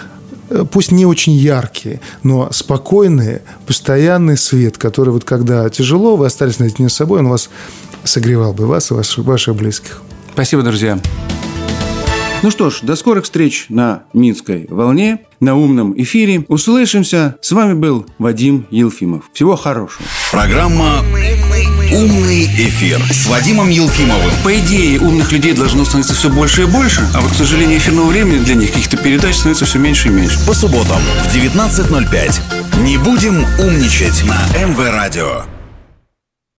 Пусть не очень яркие, но спокойный, постоянный свет, который вот когда тяжело, вы остались наедине с собой, он вас согревал бы, вас и ваших близких. Спасибо, друзья. Ну что ж, до скорых встреч на Минской волне, на Умном эфире. Услышимся. С вами был Вадим Елфимов. Всего хорошего. Программа «Умный эфир» с Вадимом Елфимовым. По идее, умных людей должно становиться все больше и больше, а вот, к сожалению, эфирного времени для них каких-то передач становится все меньше и меньше. По субботам в 19:05. Не будем умничать на МВ-радио.